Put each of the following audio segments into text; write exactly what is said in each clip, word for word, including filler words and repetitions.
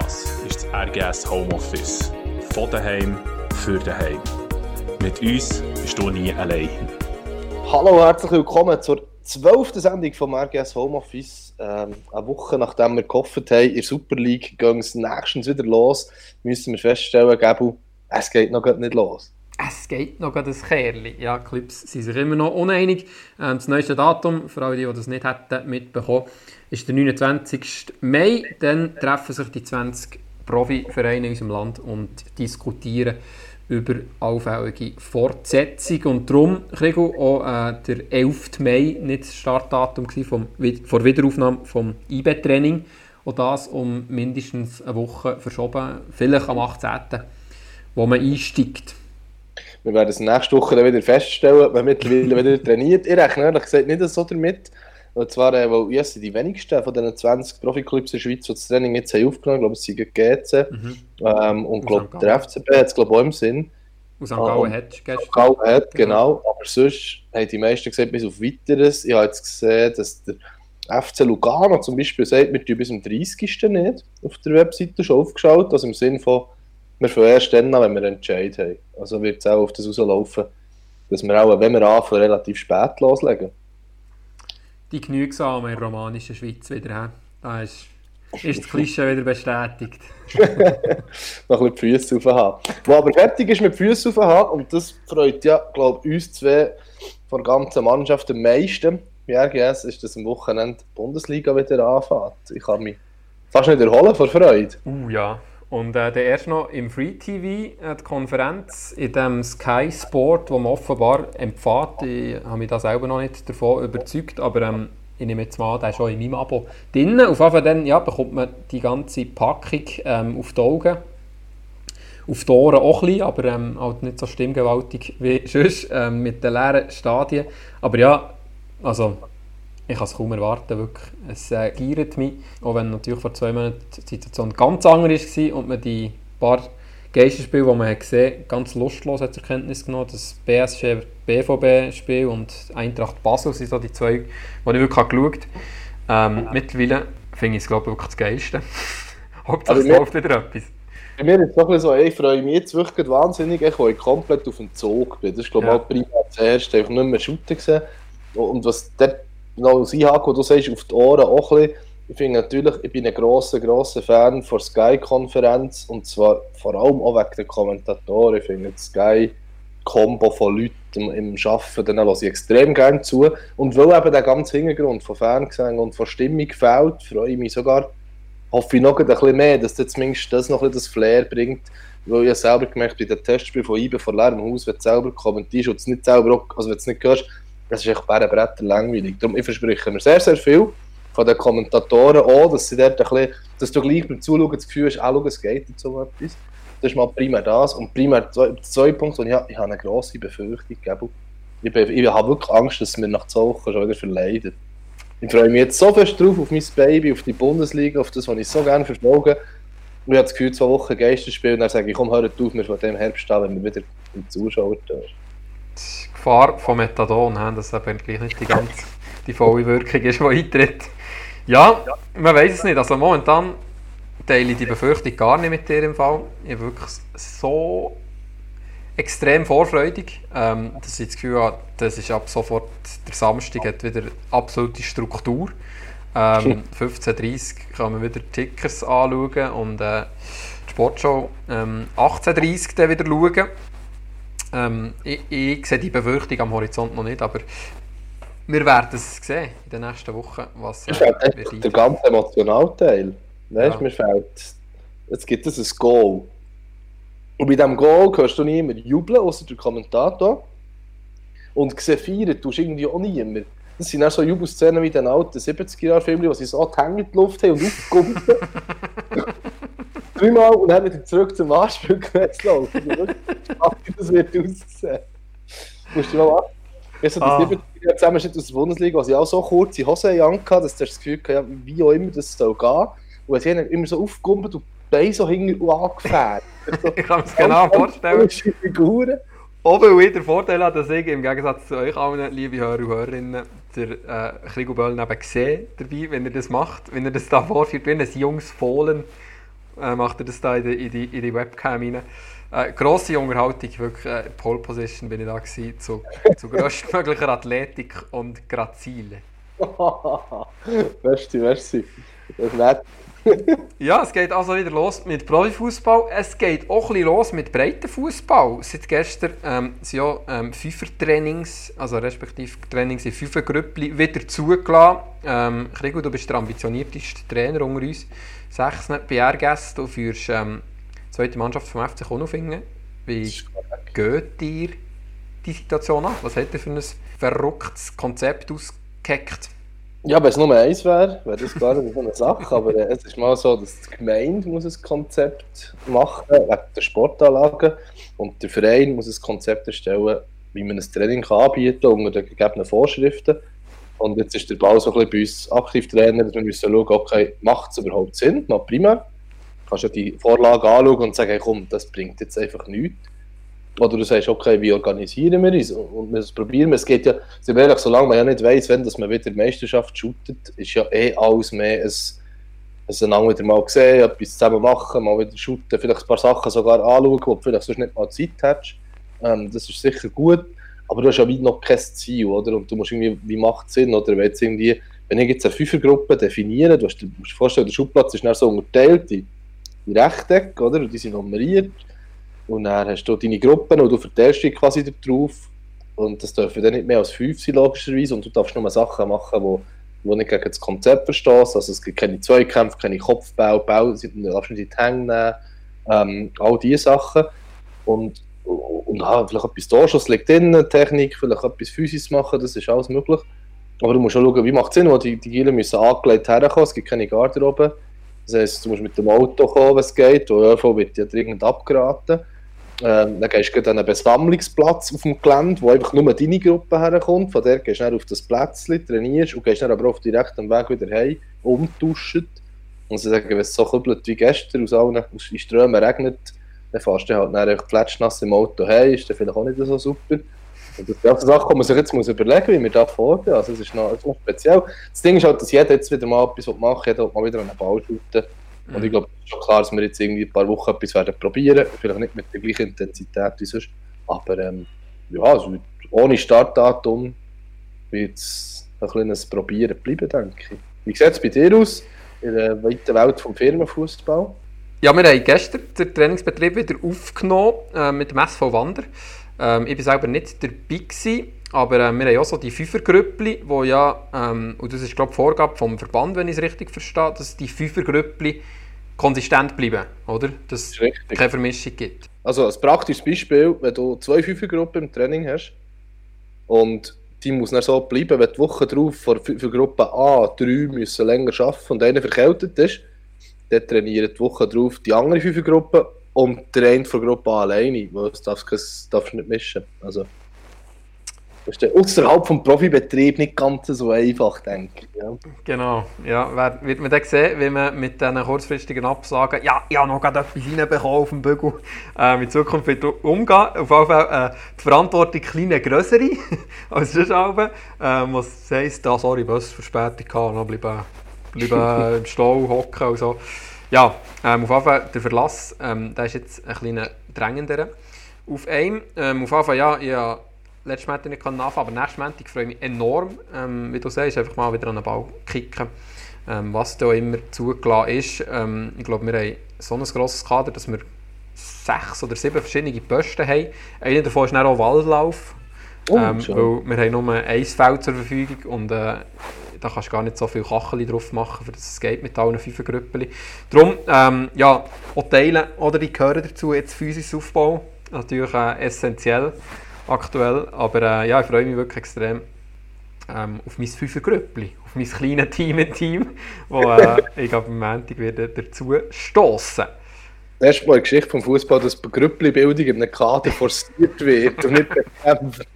Das ist das R G S Homeoffice. Von daheim, für daheim. Mit uns bist du nie allein. Hallo, herzlich willkommen zur zwölften Sendung vom R G S Homeoffice. Ähm, eine Woche nachdem wir gehofft haben, in der Super League geht es nächstens wieder los, müssen wir feststellen, Gabu, es geht noch nicht los. Es geht noch das Kerli. Ja, Clips sind sich immer noch uneinig. Ähm, das neueste Datum, für alle, die, die das nicht hätten mitbekommen, ist der neunundzwanzigsten Mai. Dann treffen sich die zwanzig Profivereine in unserem Land und diskutieren über allfällige Fortsetzung. Und darum, Gregor, auch äh, der elften Mai nicht das Startdatum vom, vor Wiederaufnahme vom I B-Training. Und das um mindestens eine Woche verschoben, vielleicht am achtzehnten wo man einsteigt. Wir werden es nächste Woche dann wieder feststellen, ob man mittlerweile wieder trainiert. Ich rechne ehrlich gesagt nicht so damit. Und zwar, weil ja, die wenigsten von den zwanzig Profiklubs in der Schweiz, die das Training jetzt haben aufgenommen haben, ich glaube, es sind G C. Mhm. Ähm, und glaub, der F C B hat es glaube ich auch im Sinn. Und Sankt Gallen hat es gestern. Sankt Gallen hat, genau. Aber sonst haben die meisten gesagt, bis auf Weiteres. Ich habe jetzt gesehen, dass der F C Lugano zum Beispiel sagt, wir tun bis zum dreißigsten nicht auf der Webseite schon aufgeschaut. Also im Sinn von, wir fangen erst dann an, wenn wir einen Entscheid haben. Also wird es auch auf das rauslaufen, dass wir auch, wenn wir anfangen, relativ spät loslegen. Die genügsamen in der romanischen Schweiz wieder haben. Da ist, ist das Klischee wieder bestätigt. Noch ein bisschen die Füße aufhaben. Wo aber fertig ist mit Füßen aufhaben, und das freut ja, glaube ich, uns zwei von der ganzen Mannschaft am meisten. Bei R G S ist das am Wochenende die Bundesliga wieder anfängt. Ich kann mich fast nicht erholen vor Freude. Uh, ja. Und äh, dann erst noch im Free T V, äh, die Konferenz in dem Sky Sport, wo man offenbar empfiehlt. Ich habe mich da selber noch nicht davon überzeugt, aber ähm, ich nehme jetzt mal, der ist schon in meinem Abo drin. Auf jeden Fall ja, bekommt man die ganze Packung ähm, auf die Augen. Auf die Ohren auch ein bisschen, aber ähm, halt nicht so stimmgewaltig wie sonst, ähm, mit den leeren Stadien. Aber ja, also... Ich kann es kaum erwarten, wirklich. Es äh, giert mich, auch wenn natürlich vor zwei Monaten die Situation ganz anders war und man die paar Geisterspiele, die man gesehen hat, ganz lustlos hat zur Kenntnis genommen. Das B S G-B V B-Spiel und Eintracht Basel sind so die zwei, die ich wirklich geschaut habe. Ähm, mittlerweile finde ich es glaube ich wirklich das Geilste. Hauptsache es läuft wieder etwas. Bei mir ist es so, ich freue mich jetzt wirklich wahnsinnig, weil ich komplett auf dem Zug bin. Das ist glaube ich ja. Auch primär das Erste. Ich habe nicht mehr Shooter gesehen. Und was dort noch aus Einhaken, wo du sagst, auf die Ohren auch ein bisschen. Ich finde natürlich, ich bin ein grosser, grosser Fan von der Sky-Konferenz und zwar vor allem auch wegen den Kommentatoren. Ich finde das Sky-Kombo von Leuten im Arbeiten, denen höre ich extrem gerne zu. Und weil eben der ganze Hintergrund von Fangesang und von Stimmung fehlt, freue ich mich sogar, hoffe ich noch ein bisschen mehr, dass das zumindest das noch ein bisschen das Flair bringt, weil ich ja selber gemerkt habe, bei den Testspielen von I B E vor leerem Haus, wenn du selber kommentierst und es nicht selber, also wenn du es nicht hörst, das ist echt bärenbretter langweilig. Darum ich verspreche mir sehr, sehr viel von den Kommentatoren auch, dass, sie dort ein bisschen, dass du gleich beim Zuschauen das Gefühl hast, auch es geht und so etwas. Das ist mal primär das. Und primär der zweite Punkt, ich habe, ich habe eine grosse Befürchtung. Ich, bin, ich habe wirklich Angst, dass wir nach zwei Wochen schon wieder verleiden. Ich freue mich jetzt so fest drauf, auf mein Baby, auf die Bundesliga, auf das, was ich so gerne verfolge. Und ich habe das Gefühl, zwei Wochen Geisterspiel und dann sage ich, komm, hör auf, wir von dem Herbst an, wenn wir wieder im Zuschauer dürfen. Die Gefahr von Methadon, dass eben gleich nicht die ganze, die volle Wirkung ist, die eintritt. Ja, man weiß es nicht. Also momentan teile ich die Befürchtung gar nicht mit dir im Fall. Ich bin wirklich so extrem vorfreudig, ähm, dass ich das Gefühl habe, das ist ab sofort, der Samstag hat wieder absolute Struktur. Ähm, fünfzehn Uhr dreißig kann man wieder Tickers anschauen und äh, die Sportshow ähm, achtzehn Uhr dreißig dann wieder schauen. Ähm, ich, ich sehe die Befürchtung am Horizont noch nicht, aber wir werden es sehen in den nächsten Wochen. Was, äh, der ganze emotionale Teil. Weißt, ja. Mir fehlt, jetzt gibt es ein Goal. Und bei diesem Goal hörst du niemanden jubeln, außer der Kommentator. Und gesehen feiern tust du irgendwie auch niemanden. Das sind auch so Jubelszenen wie in den alten siebziger-Jahr-Filmen, wo sie so die Hänge in die Luft haben und aufgekumpeln. Dreimal und dann wieder zurück zum Anspiel gesetzt laufen. Das wird aussehen. Musst du mal warten. Weißt du, das siebzig Jahre Zusammenschnitt aus der Bundesliga, wo sie auch so kurze Hosen angehabt, dass du das Gefühl gehabt, wie auch immer das soll gehen. Und sie haben immer so aufgekumpelt und die Beine so hinten angefährt. So ich kann mir das genau vorstellen. Figuren. Obwohl ich den Vorteil habe, dass ich im Gegensatz zu euch allen, liebe Hörer und Hörerinnen, den äh, Kriegel Böllen eben sehe dabei, wenn er das macht, wenn er das da vorführt, wie ein junges Fohlen. äh, macht er das da in die, in die, in die Webcam rein. Äh, grosse Unterhaltung, wirklich äh, Pole Position bin ich da gewesen, zu, zu größtmöglicher Athletik und Grazile. Merci, merci. Das ist nett. Ja, es geht also wieder los mit Profifußball. Es geht auch ein bisschen los mit Breitenfußball. Seit gestern ähm, sind ja ähm, Fünfer-Trainings, also respektive Trainings in Fünfer-Gruppen, wieder zugelassen. Ähm, Krigo, du bist der ambitionierteste Trainer unter uns. Sechs bei R G S, du führst ähm, die zweite Mannschaft vom F C Kunoffingen. Wie geht dir die Situation an? Was hat er für ein verrücktes Konzept ausgeheckt? Ja, wenn es nur eins wäre, wäre das gar nicht so eine Sache, aber es ist mal so, dass die Gemeinde muss ein Konzept machen muss, wegen der Sportanlagen, und der Verein muss ein Konzept erstellen, wie man ein Training anbieten kann, unter den gegebenen Vorschriften. Und jetzt ist der Ball so ein bisschen bei uns Aktivtrainer, dass wir müssen schauen, okay, macht es überhaupt Sinn, mal primär. Du kannst ja die Vorlage anschauen und sagen, hey, komm, das bringt jetzt einfach nichts. Oder du sagst, okay, wie organisieren wir uns und wir probieren wir. Es geht ja, sind wir ehrlich, solange man ja nicht weiss, wenn dass man wieder die Meisterschaft shootet, ist ja eh alles mehr ein, ein anderes wieder mal sehen, etwas zusammen machen, mal wieder shooten, vielleicht ein paar Sachen sogar anschauen, wo du vielleicht sonst nicht mal Zeit hast. Ähm, das ist sicher gut, aber du hast ja weit noch kein Ziel, oder? Und du musst irgendwie, wie macht es Sinn, oder wenn, jetzt irgendwie, wenn ich jetzt eine Fünfergruppe definiere, du musst dir vorstellen, der Schubplatz ist dann so unterteilt in Rechtecke, oder? Und die sind nummeriert. Und dann hast du deine Gruppen und du verteilst dich quasi darauf. Und das dürfen dann nicht mehr als fünf sein, logischerweise. Und du darfst nur Sachen machen, die wo, wo nicht gegen das Konzept verstehst. Also es gibt keine Zweikämpfe, keine Kopfbälle, Bälle, du darfst nicht in die Hänge nehmen. Ähm, all diese Sachen. Und, und ja, vielleicht etwas Torschuss liegt drin, Technik, vielleicht etwas Physis machen, das ist alles möglich. Aber du musst auch schauen, wie macht es Sinn, wo die Gielen müssen angelegt herkommen, es gibt keine Garderobe. Das heisst, du musst mit dem Auto kommen, wenn es geht, wo irgendwo wird ja dringend abgeraten. Ähm, dann gehst du an einen Besammlungsplatz auf dem Gelände, wo einfach nur deine Gruppe herkommt. Von der gehst du dann auf das Plätzchen, trainierst und gehst dann aber auf direktem Weg wieder heim, umtauschen. Und sie sagen, wenn es so kübelt wie gestern, aus allen aus den Strömen regnet, dann fährst du halt dann plätschnass im Auto heim, ist dann vielleicht auch nicht so super. Und das ist eine Sache, die man sich jetzt überlegen muss, wie wir da vorgehen. Also es ist noch, noch speziell. Das Ding ist halt, dass jeder jetzt wieder mal etwas machen will, jeder mal wieder an den Ball schütten. Und mhm. ich glaube, es ist schon klar, dass wir jetzt irgendwie ein paar Wochen etwas werden probieren. Vielleicht nicht mit der gleichen Intensität wie sonst. Aber ähm, ja, also ohne Startdatum wird es ein kleines Probieren bleiben, denke ich. Wie sieht es bei dir aus in der weiten Welt vom Firmenfußball? Ja, wir haben gestern den Trainingsbetrieb wieder aufgenommen äh, mit dem S V Wander. Ähm, ich war selber nicht dabei gewesen, aber äh, wir haben auch so die Fünfergrüppli, wo ja, ähm, und das ist glaube ich Vorgabe vom Verband, wenn ich es richtig verstehe, dass die Fünfergrüppli konsistent bleiben, oder? Dass es keine Vermischung gibt. Also als praktisches Beispiel, wenn du zwei Fünfergruppen im Training hast und die muss dann so bleiben, wenn die Woche drauf vor Fünfergruppe A drei müssen länger arbeiten und einer verkältet ist, dann trainiert die Woche drauf die andere Fünfergruppe und der eine von der Gruppe alleine, weil das darfst du nicht mischen. Also, das ist außerhalb des Profibetriebs nicht ganz so einfach, denke ich. Ja. Genau, ja, wird man dann sehen, wie man mit diesen kurzfristigen Absagen, ja, ich habe noch etwas reinbekommen auf dem Bügel, äh, mit Zukunft wird umgehen. Auf jeden Fall äh, die Verantwortung kleiner, grössere als das Alben, äh, was heisst, ah, sorry, was Verspätung kann, noch bleiben, bleiben im Stall hocken und so. Ja, ähm, auf jeden Fall, der Verlass, ähm, der ist jetzt ein kleiner drängender auf einem. Ähm, auf jeden Fall, ja, ich ja, letztes Mal nicht anfangen, aber nächstes Mal freue ich mich enorm, ähm, wie du sagst, einfach mal wieder an den Ball kicken, ähm, was da immer zugelassen ist. Ähm, ich glaube, wir haben so ein grosses Kader, dass wir sechs oder sieben verschiedene Posten haben. Einer davon ist dann auch Waldlauf, oh, ähm, weil wir haben nur ein Feld zur Verfügung und äh, da kannst du gar nicht so viel Kacheln drauf machen, für das es geht mit allen Fünfergrüppeln. Darum, ähm, ja, auch teilen, oder die gehören dazu, jetzt Physis aufbauen, natürlich äh, essentiell aktuell, aber äh, ja, ich freue mich wirklich extrem ähm, auf mein Fünfergrüppeln, auf mein kleines Team im Team, wo äh, ich am Montag wieder dazu stossen. Das erste Mal in der Geschichte vom Fußball, dass die Grüppelbildung in einem Kader forciert wird und nicht bekämpft.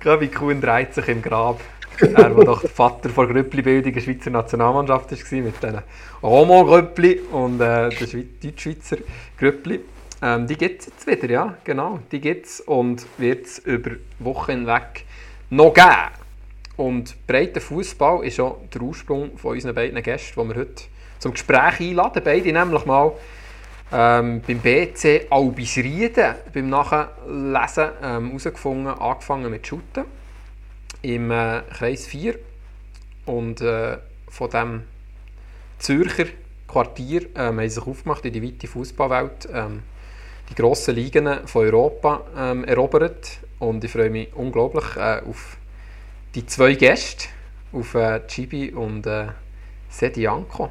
Kevin Kuhn dreht sich im Grab. Er, der doch der Vater der Grüppli-Bildung der Schweizer Nationalmannschaft war, mit den Homo-Grüppli und äh, der Deutsch-Schweizer Grüppli. Ähm, die gibt es jetzt wieder, ja, genau. Die gibt es und wird es über Wochen hinweg noch geben. Und breiter Fußball ist auch der Ursprung von unseren beiden Gästen, die wir heute zum Gespräch einladen. Beide nämlich mal ähm, beim B C Albisrieden, beim Nachlesen ähm, herausgefunden, angefangen mit Shooten im äh, Kreis vier. Und äh, von diesem Zürcher Quartier ähm, haben sich aufgemacht in die weite Fußballwelt, ähm, die grossen Ligen von Europa ähm, erobert. Und ich freue mich unglaublich äh, auf die zwei Gäste, auf äh, Djibi und äh, Cedi Anko.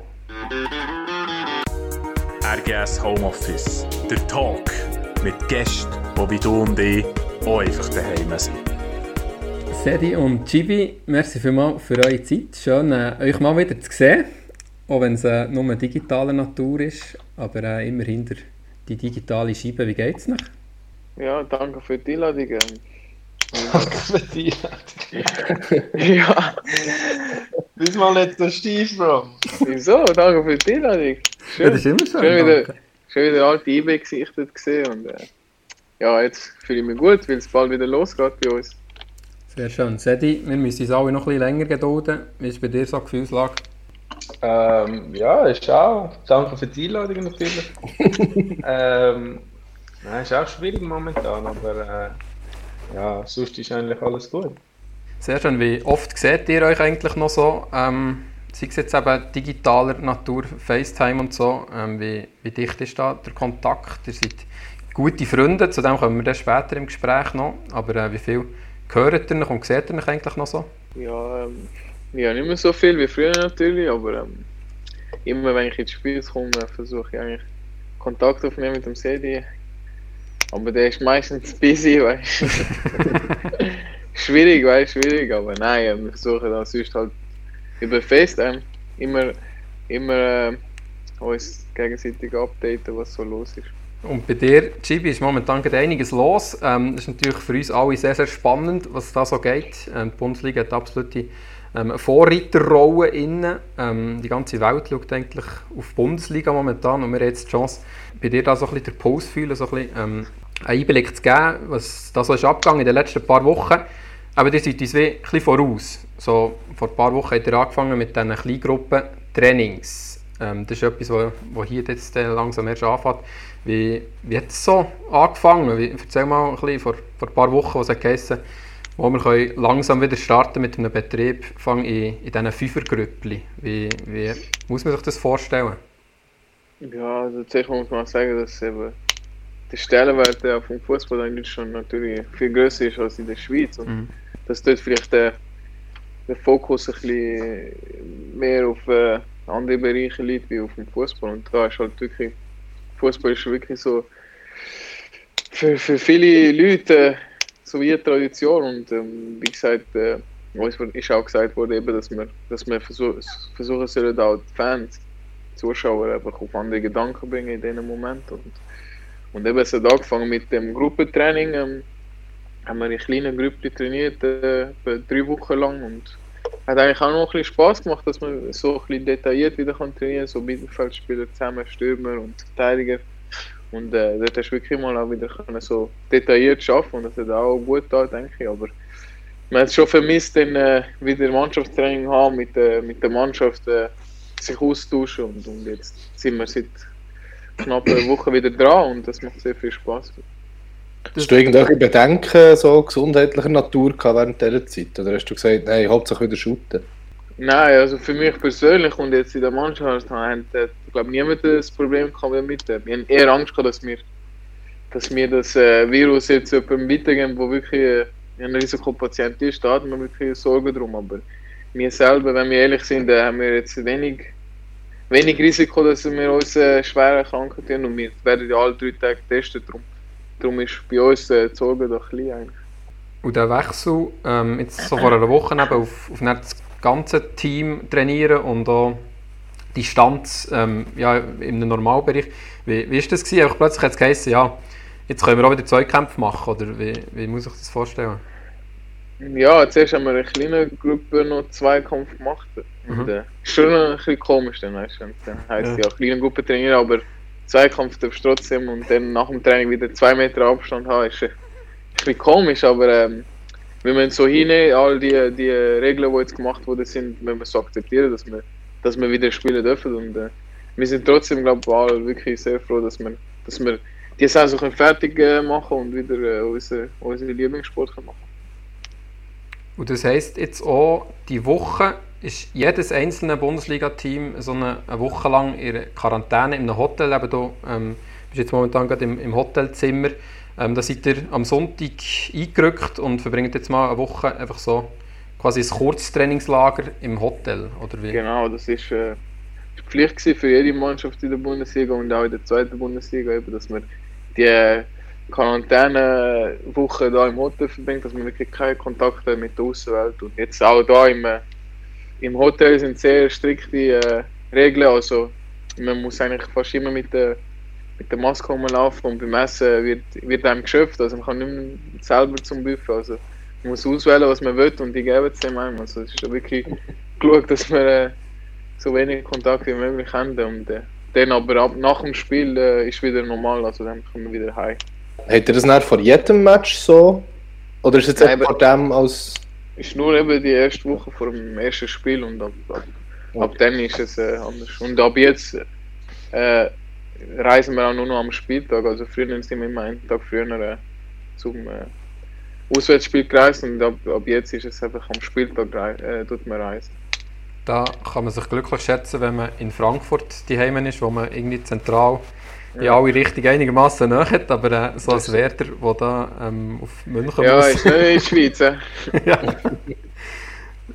R G S Homeoffice, der Talk mit Gästen, die wie du und ich auch einfach daheim sind. Cedi und Djibi, merci vielmals für eure Zeit. Schön, äh, euch mal wieder zu sehen, auch wenn es äh, nur digitaler Natur ist, aber äh, immer hinter die digitale Scheibe. Wie geht es euch? Ja, danke für die Einladung. Danke für die Einladung. Ja. Diesmal nicht so steif, Bro. Wieso? Danke für die Einladung. Schön. Ja, das ist immer so. Schön wieder, schön wieder alte eBay-Gesichter gesehen. Und, äh, ja, jetzt fühle ich mich gut, weil es bald wieder losgeht bei uns. Sehr schön. Cedi, wir müssen uns alle noch ein bisschen länger gedulden. Wie ist bei dir so die Gefühlslage? Ähm, ja, ist auch. Danke für die Einladung natürlich. ähm, Nein, ist auch schwierig momentan, aber äh, ja, sonst ist eigentlich alles gut. Sehr schön. Wie oft seht ihr euch eigentlich noch so, ähm, sei es jetzt eben digitaler Natur, FaceTime und so, ähm, wie, wie dicht ist da der Kontakt? Ihr seid gute Freunde, zu dem kommen wir dann später im Gespräch noch, aber äh, wie viel hört ihr noch und seht ihr euch eigentlich noch so? Ja, ähm, ja, nicht mehr so viel wie früher natürlich, aber ähm, immer wenn ich ins Spiel komme, versuche ich eigentlich Kontakt aufzunehmen mit dem Cedi. Aber der ist meistens busy, weißt du. Schwierig, weißt du, schwierig, aber nein, wir versuchen dann sonst halt über FaceTime immer, immer äh, uns gegenseitig updaten, was so los ist. Und bei dir, Djibi, ist momentan einiges los. Ähm, das ist natürlich für uns alle sehr, sehr spannend, was da so geht. Ähm, die Bundesliga hat absolute ähm, Vorreiterrolle inne. Ähm, die ganze Welt schaut eigentlich auf die Bundesliga momentan und wir haben jetzt die Chance, bei dir da so ein bisschen den Puls fühlen, so ein bisschen ähm, einen Einblick zu geben, was da so ist abgegangen in den letzten paar Wochen. Aber ihr seid uns ein bisschen voraus. So, vor ein paar Wochen habt ihr angefangen mit diesen Kleingruppentrainings. Ähm, das ist etwas, was hier jetzt langsam erst anfängt. Wie, wie hat es so angefangen? Wie, erzähl mal ein bisschen vor, vor ein paar Wochen, was es geheissen, wo wir können langsam wieder starten mit einem Betrieb in, in diesen Fünfergrüppchen. Wie, wie muss man sich das vorstellen? Ja, also zuerst muss man sagen, dass eben der Stellenwert vom Fußball in Deutschland natürlich viel grösser ist als in der Schweiz. Und mhm. dass dort vielleicht der, der Fokus ein bisschen mehr auf äh, andere Bereiche liegt wie auf dem Fußball. Und da ist halt wirklich, Fußball ist wirklich so für, für viele Leute so wie eine Tradition. Und ähm, wie gesagt, äh, uns ist auch gesagt worden, eben, dass wir, dass wir versuch, versuchen sollen, auch die Fans, Zuschauer einfach auf andere Gedanken bringen in diesem Moment. Und, und eben es hat angefangen mit dem Gruppentraining. Ähm, haben wir in kleinen Gruppen trainiert, äh, drei Wochen lang. Und hat eigentlich auch noch ein bisschen Spass gemacht, dass man so ein bisschen detailliert wieder kann trainieren kann. So Mittelfeldspieler zusammen, Stürmer und Verteidiger. Und äh, dort hast du wirklich mal auch wieder können, so detailliert arbeiten können. Und das hat auch gut getan, denke ich. Aber man hat es schon vermisst, dann, äh, wieder Mannschaftstraining haben mit, äh, mit der Mannschaft. Äh, sich austauschen und, und jetzt sind wir seit knapp einer Woche wieder dran und das macht sehr viel Spass. Hast du irgendwelche Bedenken so gesundheitlicher Natur während dieser Zeit? Oder hast du gesagt, nein, hauptsächlich wieder shooten? Nein, also für mich persönlich und jetzt in der Mannschaft hat, ich glaube, niemand das Problem damit. Wir haben eher Angst gehabt, dass wir, dass wir das Virus jetzt jemandem weitergeben, der wirklich ein Risikopatient ist. Da hat man wirklich Sorgen drum. Aber wir selber, wenn wir ehrlich sind, haben wir jetzt wenig, wenig Risiko, dass wir uns äh, schwer erkrankt werden. Und wir werden ja alle drei Tage getestet. Darum, darum ist bei uns äh, die Sorge doch klein eigentlich. Und der Wechsel, ähm, jetzt so vor einer Woche eben auf, auf das ganze Team trainieren und auch Distanz ähm, ja, im Normalbereich. Wie, wie ist das gewesen? Einfach plötzlich hat es geheißen, ja, jetzt können wir auch wieder Zweikämpfe machen. Oder wie, wie muss ich das vorstellen? Ja, zuerst haben wir in einer kleinen Gruppe noch Zweikampf gemacht. Mhm. Und, äh, schon ein bisschen komisch, dann heisst es ja, kleine Gruppe trainieren, aber Zweikampf darfst du trotzdem und dann nach dem Training wieder zwei Meter Abstand haben, ist äh, ein bisschen komisch, aber ähm, wenn man so hinnehmen, all die, die Regeln, die jetzt gemacht worden sind, wenn wir so akzeptieren, dass wir, dass wir wieder spielen dürfen. Und äh, wir sind trotzdem, glaube ich, alle wirklich sehr froh, dass wir, dass wir die Saison fertig machen und wieder äh, unseren unsere Lieblingssport machen können. Und das heisst jetzt auch, die Woche ist jedes einzelne Bundesliga-Team so eine, eine Woche lang in Quarantäne in einem Hotel. Eben du ähm, bist jetzt momentan gerade im, im Hotelzimmer. Ähm, da seid ihr am Sonntag eingerückt und verbringt jetzt mal eine Woche einfach so quasi ein Kurztrainingslager im Hotel, oder wie? Genau, das ist äh, die Pflicht für jede Mannschaft in der Bundesliga und auch in der zweiten Bundesliga, eben, dass man die äh, Quarantänewoche hier im Hotel verbringt, dass man wirklich keinen Kontakt hat mit der Außenwelt. Und jetzt auch hier im, im Hotel sind sehr strikte äh, Regeln. Also man muss eigentlich fast immer mit der, mit der Maske rumlaufen und beim Essen wird, wird einem geschöpft. Also man kann nicht mehr selber zum Buffet. Also man muss auswählen, was man will und die geben es einem. Also es ist schon wirklich geschaut, dass wir äh, so wenig Kontakt wie möglich haben. Und äh, dann aber ab, nach dem Spiel äh, ist wieder normal, also dann kommen wir wieder heim. Habt ihr das nicht vor jedem Match so? Oder ist es jetzt vor dem als... Es ist nur eben die erste Woche vor dem ersten Spiel und ab, ab, okay. ab dann ist es äh, anders. Und ab jetzt äh, reisen wir auch nur noch am Spieltag. Also früher sind wir immer einen Tag früher äh, zum äh, Auswärtsspiel gereist und ab, ab jetzt ist es einfach am Spieltag äh, tut man reisen. Da kann man sich glücklich schätzen, wenn man in Frankfurt zu Hause ist, wo man irgendwie zentral in alle Richtungen einigermaßen nahe hat, aber so als Werder, der da ähm, auf München ja, muss. Ja, ist nicht in der Schweiz. Ja. Ein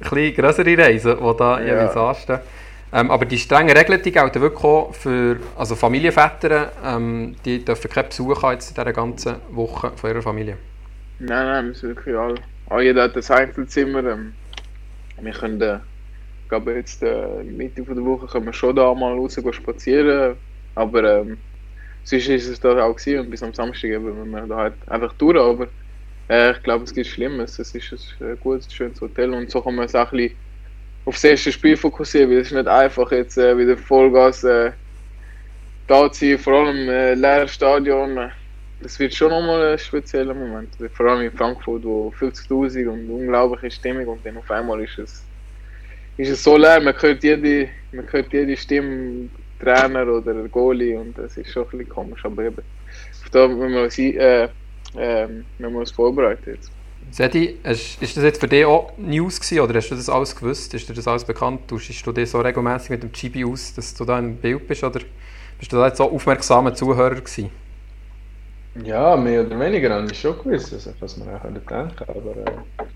bisschen grössere Reisen, die da ja. jeweils anstehen. Ähm, aber die strengen Regeln, die gelten wirklich auch für also Familienväter, ähm, die dürfen keinen Besuch haben jetzt in dieser ganzen Woche von ihrer Familie. Nein, nein, wir sind wirklich alle. Oh, jeder hat ein Einzelzimmer. Wir können, äh, ich glaube jetzt äh, Mitte der Woche können wir schon da mal raus spazieren, aber ähm, sonst war es da auch gewesen und bis am Samstag wenn wir da halt einfach durch, aber äh, ich glaube es gibt Schlimmes, es ist ein gutes, schönes Hotel und so kann man es auch ein bisschen auf das erste Spiel fokussieren, weil es ist nicht einfach jetzt äh, wieder Vollgas äh, da zu sein, vor allem äh, leeres Stadion, das wird schon nochmal ein spezieller Moment, vor allem in Frankfurt, wo fünfzigtausend und unglaubliche Stimmung und dann auf einmal ist es, ist es so leer, man hört jede, man hört jede Stimme, Trainer oder Goalie und das ist schon ein bisschen komisch, aber eben, da müssen wir uns, äh, äh, müssen wir uns vorbereiten jetzt. Cedi, ist das jetzt für dich auch News gewesen, oder hast du das alles gewusst? Ist dir das alles bekannt? Tauschst du dich so regelmäßig mit dem Djibi aus, dass du da im Bild bist, oder bist du da jetzt so aufmerksamer Zuhörer gewesen? Ja, mehr oder weniger habe ich schon gewusst, also, was man auch denken könnte, aber äh,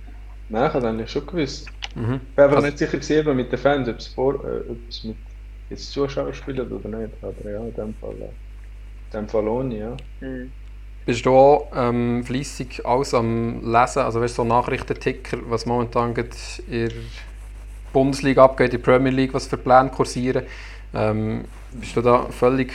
nachher habe ich schon gewusst. Mhm. Ich war einfach also, nicht sicher gewesen, mit den Fans, ob es vor, äh, ob es mit jetzt Zuschauer spielen oder nicht, aber ja, in dem Fall, in dem Fall ohne, ja. Mhm. Bist du auch ähm, fleissig alles am Lesen, also weißt du, so Nachrichtenticker, was momentan in der Bundesliga abgeht, in der Premier League, was für Pläne kursieren, ähm, bist du da völlig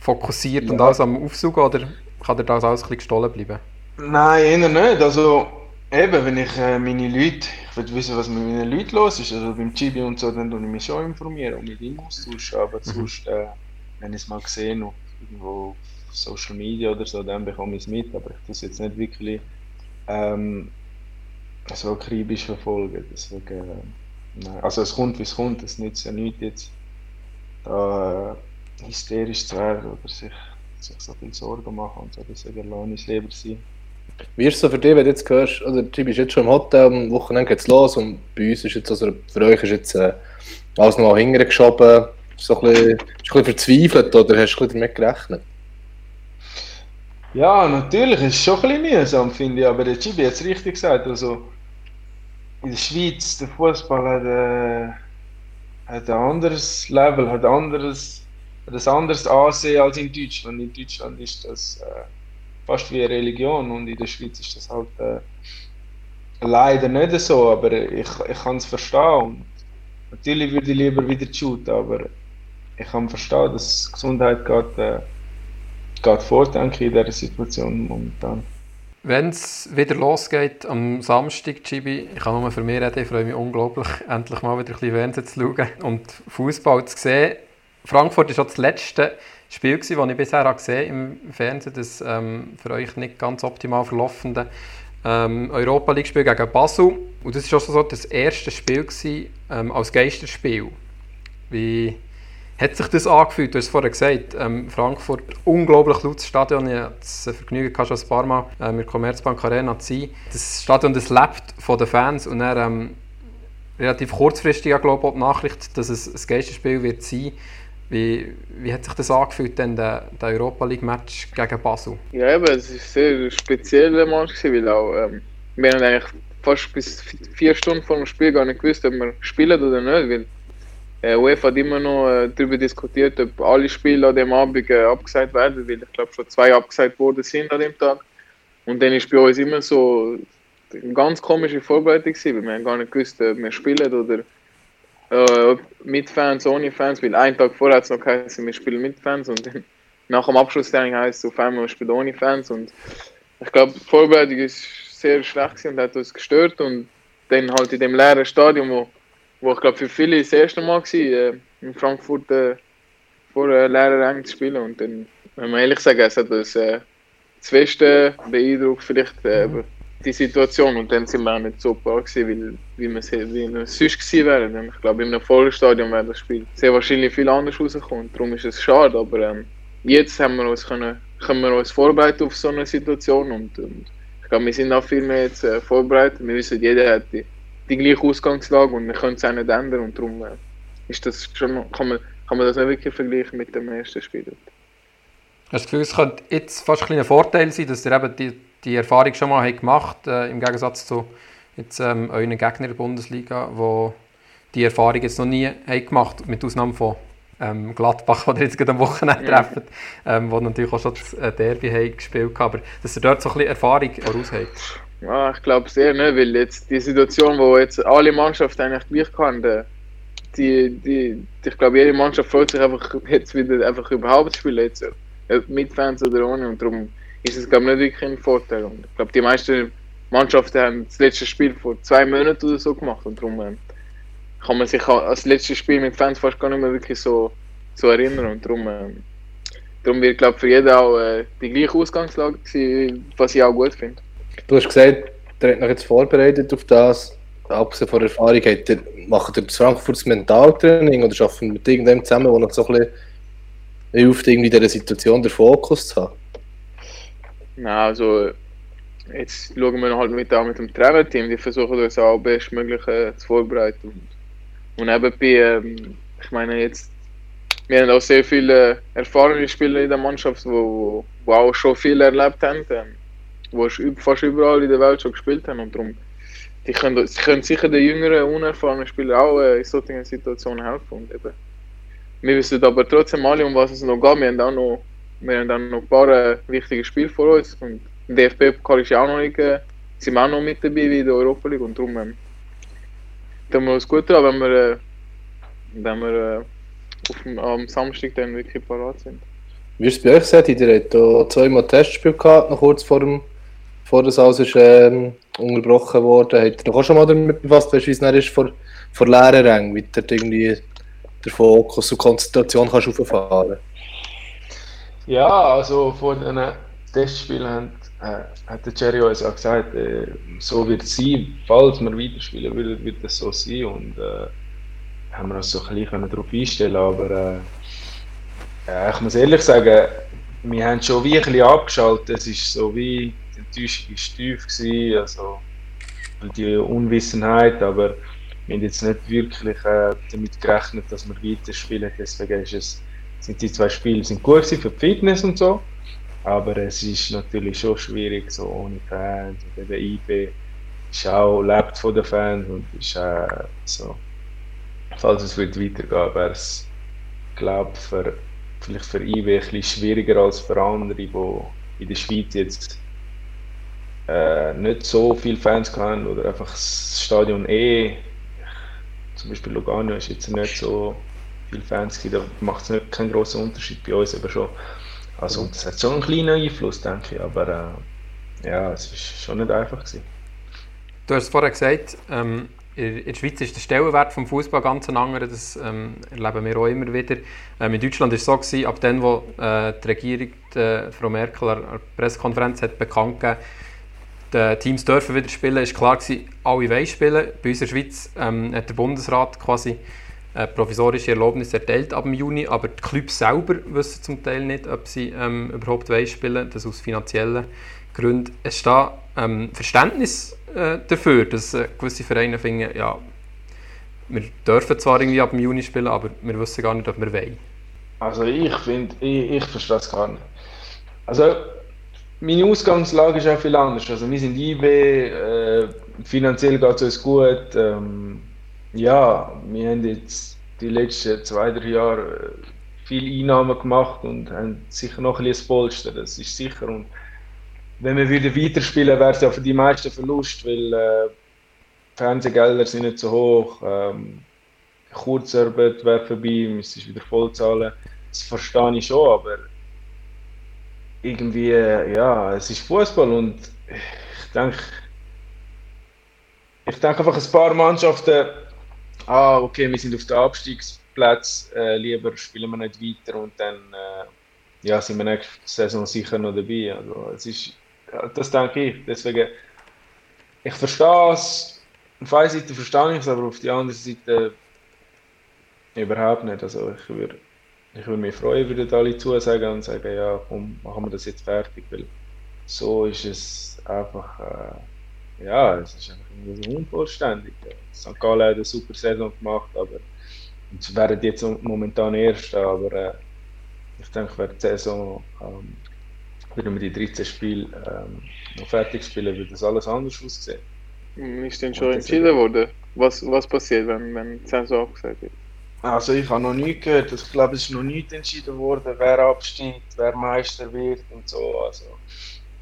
fokussiert ja. und alles am Aufsaugen oder kann dir das alles ein bisschen gestohlen bleiben? Nein, eher nicht, also eben, wenn ich äh, meine Leute, ich will wissen, was mit meinen Leuten los ist, also beim Djibi und so, dann informiere ich mich schon informieren und mit ihm austauschen, aber mhm. sonst, äh, wenn ich es mal gesehen auf irgendwo auf Social Media oder so, dann bekomme ich es mit, aber ich das jetzt nicht wirklich ähm, so akribisch verfolgen, deswegen, äh, nein. Also es kommt, wie es kommt, es nützt ja nichts jetzt, da äh, hysterisch zu werden oder sich, sich so viel Sorgen machen und so, deswegen lasse ich es lieber sein. Wie ist es so für dich, wenn du jetzt hörst, also du bist jetzt schon im Hotel, am Wochenende geht es los und bei uns ist jetzt, also für euch ist jetzt äh, alles noch hinterher geschoben, so ein bisschen, bist du ein bisschen verzweifelt oder hast du ein bisschen damit gerechnet? Ja, natürlich, es ist schon ein bisschen mühsam, finde ich, aber der Djibi hat es richtig gesagt, also in der Schweiz, der Fußball hat, äh, hat ein anderes Level, hat, anderes, hat ein anderes Ansehen als in Deutschland, in Deutschland ist das... Äh, fast wie eine Religion und in der Schweiz ist das halt äh, leider nicht so, aber ich, ich kann es verstehen und natürlich würde ich lieber wieder shooten, aber ich kann verstehen, dass Gesundheit gerade äh, vor, denke ich, in dieser Situation momentan. Wenn es wieder losgeht am Samstag, Djibi, ich kann nur für mich reden, ich freue mich unglaublich, endlich mal wieder ein bisschen Fernsehen zu schauen und Fußball zu sehen. Frankfurt ist auch das letzte Spiel gewesen, das ich bisher gesehen habe im Fernsehen, das ähm, für euch nicht ganz optimal verlaufende ähm, Europa League Spiel gegen Basel. Und das war auch so das erste Spiel gewesen, ähm, als Geisterspiel. Wie hat sich das angefühlt? Du hast es vorhin gesagt, ähm, Frankfurt, unglaublich lautes Stadion. Ich hatte das Vergnügen, schon ein paar Mal ähm, in der Commerzbank Arena zu sein. Das Stadion, das lebt von den Fans. Und dann, ähm, relativ kurzfristig, glaube ich, die Nachricht, dass es ein Geisterspiel wird sein. Wie, wie hat sich das angefühlt, denn der, der Europa League Match gegen Basel? Ja, eben, es war ein sehr spezieller Match, weil auch, ähm, wir haben eigentlich fast bis vier Stunden vor dem Spiel gar nicht gewusst, ob wir spielen oder nicht, weil äh, UEFA hat immer noch äh, darüber diskutiert, ob alle Spiele an dem Abend äh, abgesagt werden, weil ich glaube schon zwei abgesagt worden sind an dem Tag. Und dann ist bei uns immer so eine ganz komische Vorbereitung gewesen, weil wir haben gar nicht gewusst, ob wir spielen oder Uh, mit Fans, ohne Fans, weil einen Tag vorher hat es noch geheißen, wir spielen mit Fans und dann nach dem Abschlusstraining heisst es auf einmal, wir spielen ohne Fans und ich glaube, die Vorbereitung ist sehr schlecht und hat uns gestört und dann halt in dem leeren Stadion, wo, wo ich glaube für viele das erste Mal war, äh, in Frankfurt äh, vor äh, leeren Rängen zu spielen und dann, wenn man ehrlich sagen, es hat uns äh, zu Westen beeindruckt vielleicht, äh, die Situation und dann sind wir auch nicht so klar gewesen, wie wir es sonst gewesen wären. Ich glaube, in einem vollen Stadion wäre das Spiel sehr wahrscheinlich viel anders rausgekommen. Darum ist es schade, aber ähm, jetzt haben wir uns können, können wir uns vorbereiten auf so eine Situation und, und ich glaube, wir sind auch viel mehr jetzt äh, vorbereitet. Wir wissen, jeder hat die, die gleiche Ausgangslage und wir können es auch nicht ändern und darum äh, ist das schon, kann, man, kann man das nicht wirklich vergleichen mit dem ersten Spiel. Hast du das Gefühl, es könnte jetzt fast ein Vorteil sein, dass ihr eben die die Erfahrung schon mal gemacht äh, im Gegensatz zu jetzt, ähm, euren Gegnern der Bundesliga, die die Erfahrung jetzt noch nie haben gemacht haben, mit Ausnahme von ähm, Gladbach, die ihr jetzt gerade am Wochenende treffen, ähm, wo natürlich auch schon das Derby haben gespielt haben, aber dass ihr dort so ein bisschen Erfahrung heraushabt. Ja, ich glaube sehr nicht, weil jetzt die Situation, wo jetzt alle Mannschaften eigentlich gleich hatten, die, die, ich glaube, jede Mannschaft freut sich einfach jetzt wieder einfach überhaupt zu spielen, jetzt, mit Fans oder ohne, und darum ist es, glaube ich, nicht wirklich ein Vorteil. Und ich glaube, die meisten Mannschaften haben das letzte Spiel vor zwei Monaten oder so gemacht und darum äh, kann man sich als letztes Spiel mit Fans fast gar nicht mehr wirklich so, so erinnern und darum, äh, darum wird, glaube ich, für jeden auch äh, die gleiche Ausgangslage gewesen, was ich auch gut finde. Du hast gesagt, ihr habt euch jetzt vorbereitet auf das, abgesehen von der Erfahrung, ihr, macht ihr das Frankfurts Mentaltraining oder arbeitet mit irgendjemandem zusammen, der noch so ein bisschen hilft, irgendwie in dieser Situation den Fokus zu haben? Na, also jetzt schauen wir halt mit, auch mit dem Trainerteam, die versuchen uns auch bestmöglich äh, zu vorbereiten. Und, und eben bei, ähm, ich meine jetzt, wir haben auch sehr viele erfahrene Spieler in der Mannschaft, die wo, wo auch schon viel erlebt haben, die äh, fast überall in der Welt schon gespielt haben und darum, die können, die können sicher den jüngeren, unerfahrenen Spielern auch äh, in solchen Situationen helfen. Und eben, wir wissen aber trotzdem alle, um was es noch geht, wir haben auch noch Wir haben dann noch ein paar äh, wichtige Spiele vor uns und im D F B-Pokal ist ja auch noch nicht, äh, sind wir auch noch mit dabei wie in der Europa League und darum ähm, tun wir uns gut an, wenn wir, äh, wenn wir äh, auf dem, am Samstag dann wirklich parat sind. Wie ist es bei euch, Cedi? Ihr habt auch zweimal Testspiel gehabt, noch kurz vor dem, vor das alles ist ähm, unterbrochen worden. Habt ihr auch schon mal damit befasst, weißt, wie es dann ist vor, vor leeren Rängen, wie du irgendwie den Fokus und Konzentration kannst rauffahren kannst? Ja, also von einem Testspiel haben, äh, hat der Gerry uns auch gesagt, äh, so wird es sein, falls wir weiterspielen würden, wird es so sein und äh, haben wir uns so ein bisschen darauf einstellen aber äh, ich muss ehrlich sagen, wir haben schon wie ein bisschen abgeschaltet, es ist so wie, die Enttäuschung war tief gewesen, also die Unwissenheit, aber wir haben jetzt nicht wirklich äh, damit gerechnet, dass wir weiterspielen, deswegen ist es sind die zwei Spiele sind gut für die Fitness und so, aber es ist natürlich schon schwierig so ohne Fans und der I B ist auch, lebt von den Fans und ist äh, so, falls es wird weitergehen, wäre es glaube für vielleicht für I B ein bisschen schwieriger als für andere, die in der Schweiz jetzt äh, nicht so viele Fans haben oder einfach das Stadion eh, zum Beispiel Lugano ist jetzt nicht so viele Fans gibt, da macht es keinen grossen Unterschied bei uns, aber schon. Also das hat schon einen kleinen Einfluss, denke ich, aber äh, ja, es war schon nicht einfach gewesen. Du hast es vorher gesagt, ähm, in der Schweiz ist der Stellenwert vom Fußball ganz ein anderer, das ähm, erleben wir auch immer wieder. Ähm, in Deutschland war es so gewesen, ab dann, wo äh, die Regierung, die, Frau Merkel, an der Pressekonferenz hat bekannt gegeben, die Teams dürfen wieder spielen, ist klar gewesen, alle wollen spielen. Bei uns in der Schweiz ähm, hat der Bundesrat quasi eine provisorische Erlaubnis erteilt ab dem Juni, aber die Clubs selber wissen zum Teil nicht, ob sie ähm, überhaupt wollen spielen, das aus finanziellen Gründen. Es ist da ähm, Verständnis äh, dafür, dass äh, gewisse Vereine finden, ja, wir dürfen zwar irgendwie ab dem Juni spielen, aber wir wissen gar nicht, ob wir wollen. Also ich finde, ich, ich verstehe es gar nicht. Also meine Ausgangslage ist auch viel anders. Also wir sind I B, äh, finanziell geht es uns gut. Ähm, ja, wir haben jetzt die letzten zwei, drei Jahre viele Einnahmen gemacht und haben sicher noch ein bisschen Polster, das ist sicher. Und wenn wir wieder weiterspielen, wäre es ja für die meisten Verlust, weil äh, Fernsehgelder sind nicht so hoch, ähm, Kurzarbeit wäre vorbei, müsstest wieder voll zahlen. Das verstehe ich schon, aber irgendwie, ja, es ist Fußball und ich denke, ich denke einfach ein paar Mannschaften, ah, okay, wir sind auf den Abstiegsplätzen, äh, lieber spielen wir nicht weiter und dann äh, ja, sind wir nächste Saison sicher noch dabei. Also, es ist, ja, das denke ich, deswegen, ich verstehe es, auf einer Seite verstehe ich es, aber auf der anderen Seite überhaupt nicht. Also ich würde Ich würde mich freuen, würden alle zusagen und sagen, ja komm, machen wir das jetzt fertig, weil so ist es einfach, äh, ja, es ist einfach irgendwie so unvollständig. Sankt Gallen hat eine super Saison gemacht, aber sie wären jetzt momentan Erster, aber äh, ich denke, während der Saison ähm, würden wir die dreizehn Spiele ähm, noch fertig spielen, würde das alles anders aussehen. Ist denn schon entschieden worden, was, was passiert, wenn, wenn die Saison abgesagt wird? Also ich habe noch nichts gehört, ich glaube es ist noch nicht entschieden worden, wer absteigt, wer Meister wird und so, also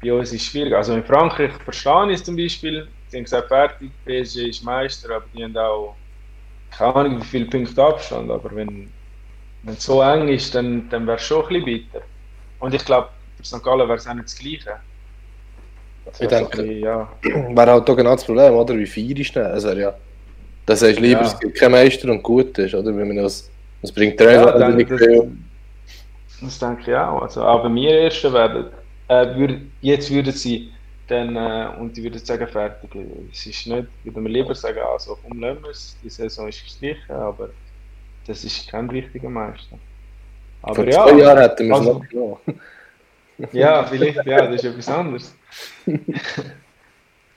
bei uns ist es schwierig, also in Frankreich verstehe ich es zum Beispiel, die haben gesagt fertig, P S G ist Meister, aber die haben auch keine Ahnung wie viele Punkte Abstand, aber wenn, wenn es so eng ist, dann, dann wäre es schon ein bisschen bitter und ich glaube für Sankt Gallen wäre es auch nicht das Gleiche. Das ich denke, so bisschen, ja. Wäre halt auch genau das Problem, oder? Wie feier ist denn? Also, ja. Das heißt lieber, ja. Es gibt keinen Meister und gut ist, oder? Weil man das, das bringt drei ja, Leute nicht mehr. Das denke ich auch. Also, auch bei mir Ersten werden, äh, würd, jetzt würden sie dann, äh, und die würden sagen, fertig. Es ist nicht, würde man lieber sagen, also komm, lassen wir es, die Saison ist gestrichen, aber das ist kein wichtiger Meister. Aber vor ja, zwei Jahren hätten wir es also, noch genommen. Ja, vielleicht, ja, das ist etwas anderes.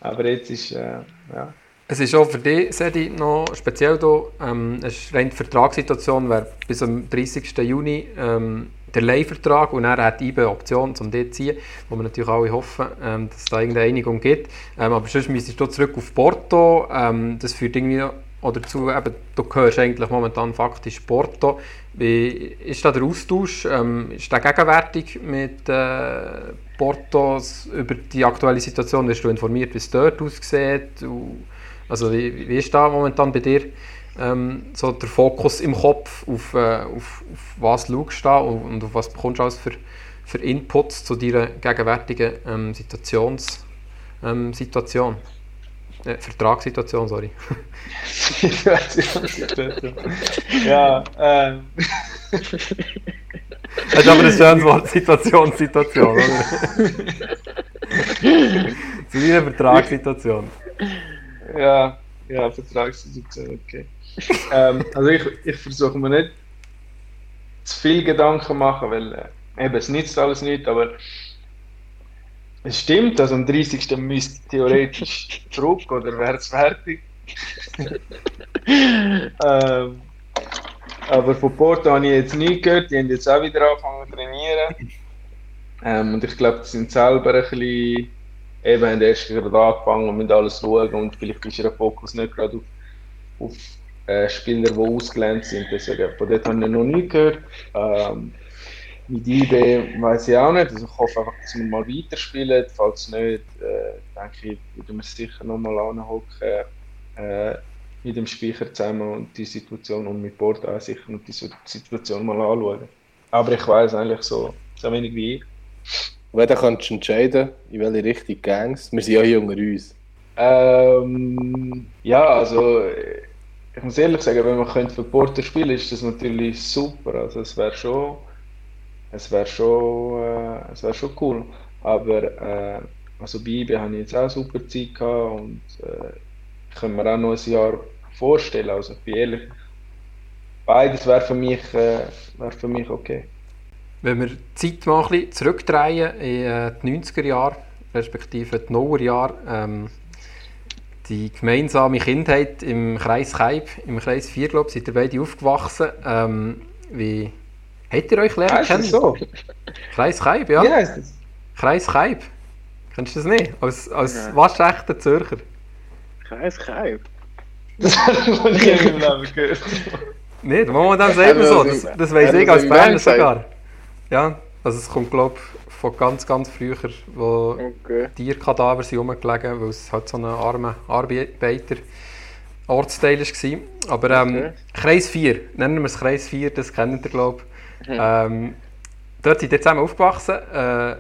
Aber jetzt ist, äh, ja. Es ist auch für dich, Cedi, noch speziell hier, ähm, es ist rein die Vertragssituation, wäre bis am dreißigsten Juni ähm, der Leihvertrag und dann hat die I B E Option, um dort zu ziehen, wo wir natürlich alle hoffen, ähm, dass es da irgendeine Einigung gibt. Ähm, aber sonst müsstest du zurück auf Porto, ähm, das führt irgendwie auch dazu, eben, du gehörst eigentlich momentan faktisch Porto. Wie ist da der Austausch, ähm, ist der gegenwärtig mit äh, Porto? Über die aktuelle Situation wirst du informiert, wie es dort aussieht? Und also wie, wie ist da momentan bei dir ähm, so der Fokus im Kopf, auf, äh, auf, auf was schaust du da und, und auf was bekommst du alles für, für Inputs zu deiner gegenwärtigen ähm, Situations, ähm, Situation? Äh, Vertragssituation, sorry. Ja, ähm. Das ist aber ein schönes Wort, Situation, Situation, oder? Zu deiner Vertragssituation. Ja, ja, Vertragssituation, okay. ähm, also ich, ich versuche mir nicht zu viel Gedanken zu machen, weil äh, eben, es nützt alles nicht, aber es stimmt, also am dreißigsten müsste theoretisch zurück oder wäre es fertig. ähm, aber von Porto habe ich jetzt nie gehört, die haben jetzt auch wieder angefangen zu trainieren. Ähm, und ich glaube, die sind selber ein bisschen eben haben erst gerade angefangen und müssen alles schauen und vielleicht ist ihr Fokus nicht gerade auf, auf äh, Spieler, die ausgelernt sind. Deswegen, von dort habe ich noch nie gehört. Ähm, mit I B weiss ich auch nicht. Also ich hoffe einfach, dass wir mal weiterspielen. Falls nicht, äh, denke ich, würden wir sicher noch mal anhocken äh, mit dem Speicher zusammen und die Situation und mit Bord auch sicher und die Situation mal anschauen. Aber ich weiss eigentlich so, so wenig wie ich. Und dann kannst du entscheiden, in welche Richtung gehst. Wir sind ja hier unter uns. Ähm, ja, also ich muss ehrlich sagen, wenn man für Porto spielen könnte, ist das natürlich super. Also es wäre schon, es wäre schon, äh, es wäre schon cool. Aber äh, Also bei I B habe ich jetzt auch super Zeit gehabt und äh, ich könnte mir auch noch ein Jahr vorstellen. Also ich bin ehrlich, beides wäre für mich, äh, wäre für mich okay. Wenn wir die Zeit mal ein bisschen zurückdrehen in äh, die neunziger Jahre, respektive die Nuller Jahre, ähm, die gemeinsame Kindheit im Kreis Keib, im Kreis vier, glaube ich, seid ihr beide aufgewachsen. Ähm, wie habt ihr euch lernen kennen? So? Kreis Keib, ja. Wie heisst das? Kreis Keib. Kennst du das nicht? Als, als ja. waschechter Zürcher. Kreis Keib? Das habe ich noch nie im Namen gehört. Nicht, momentan selber ja, so. Das, das weiss ja, ich als Berner sogar. Ja, also es kommt, glaube ich, von ganz, ganz früher, wo okay. Tierkadaver sind rumgelegen, weil es halt so ein armer Arbeiter-Ortsteil war. Aber ähm, okay. Kreis vier, nennen wir es Kreis vier, das kennt ihr, glaube ich. Hm. Ähm, dort seid ihr zusammen aufgewachsen. Äh,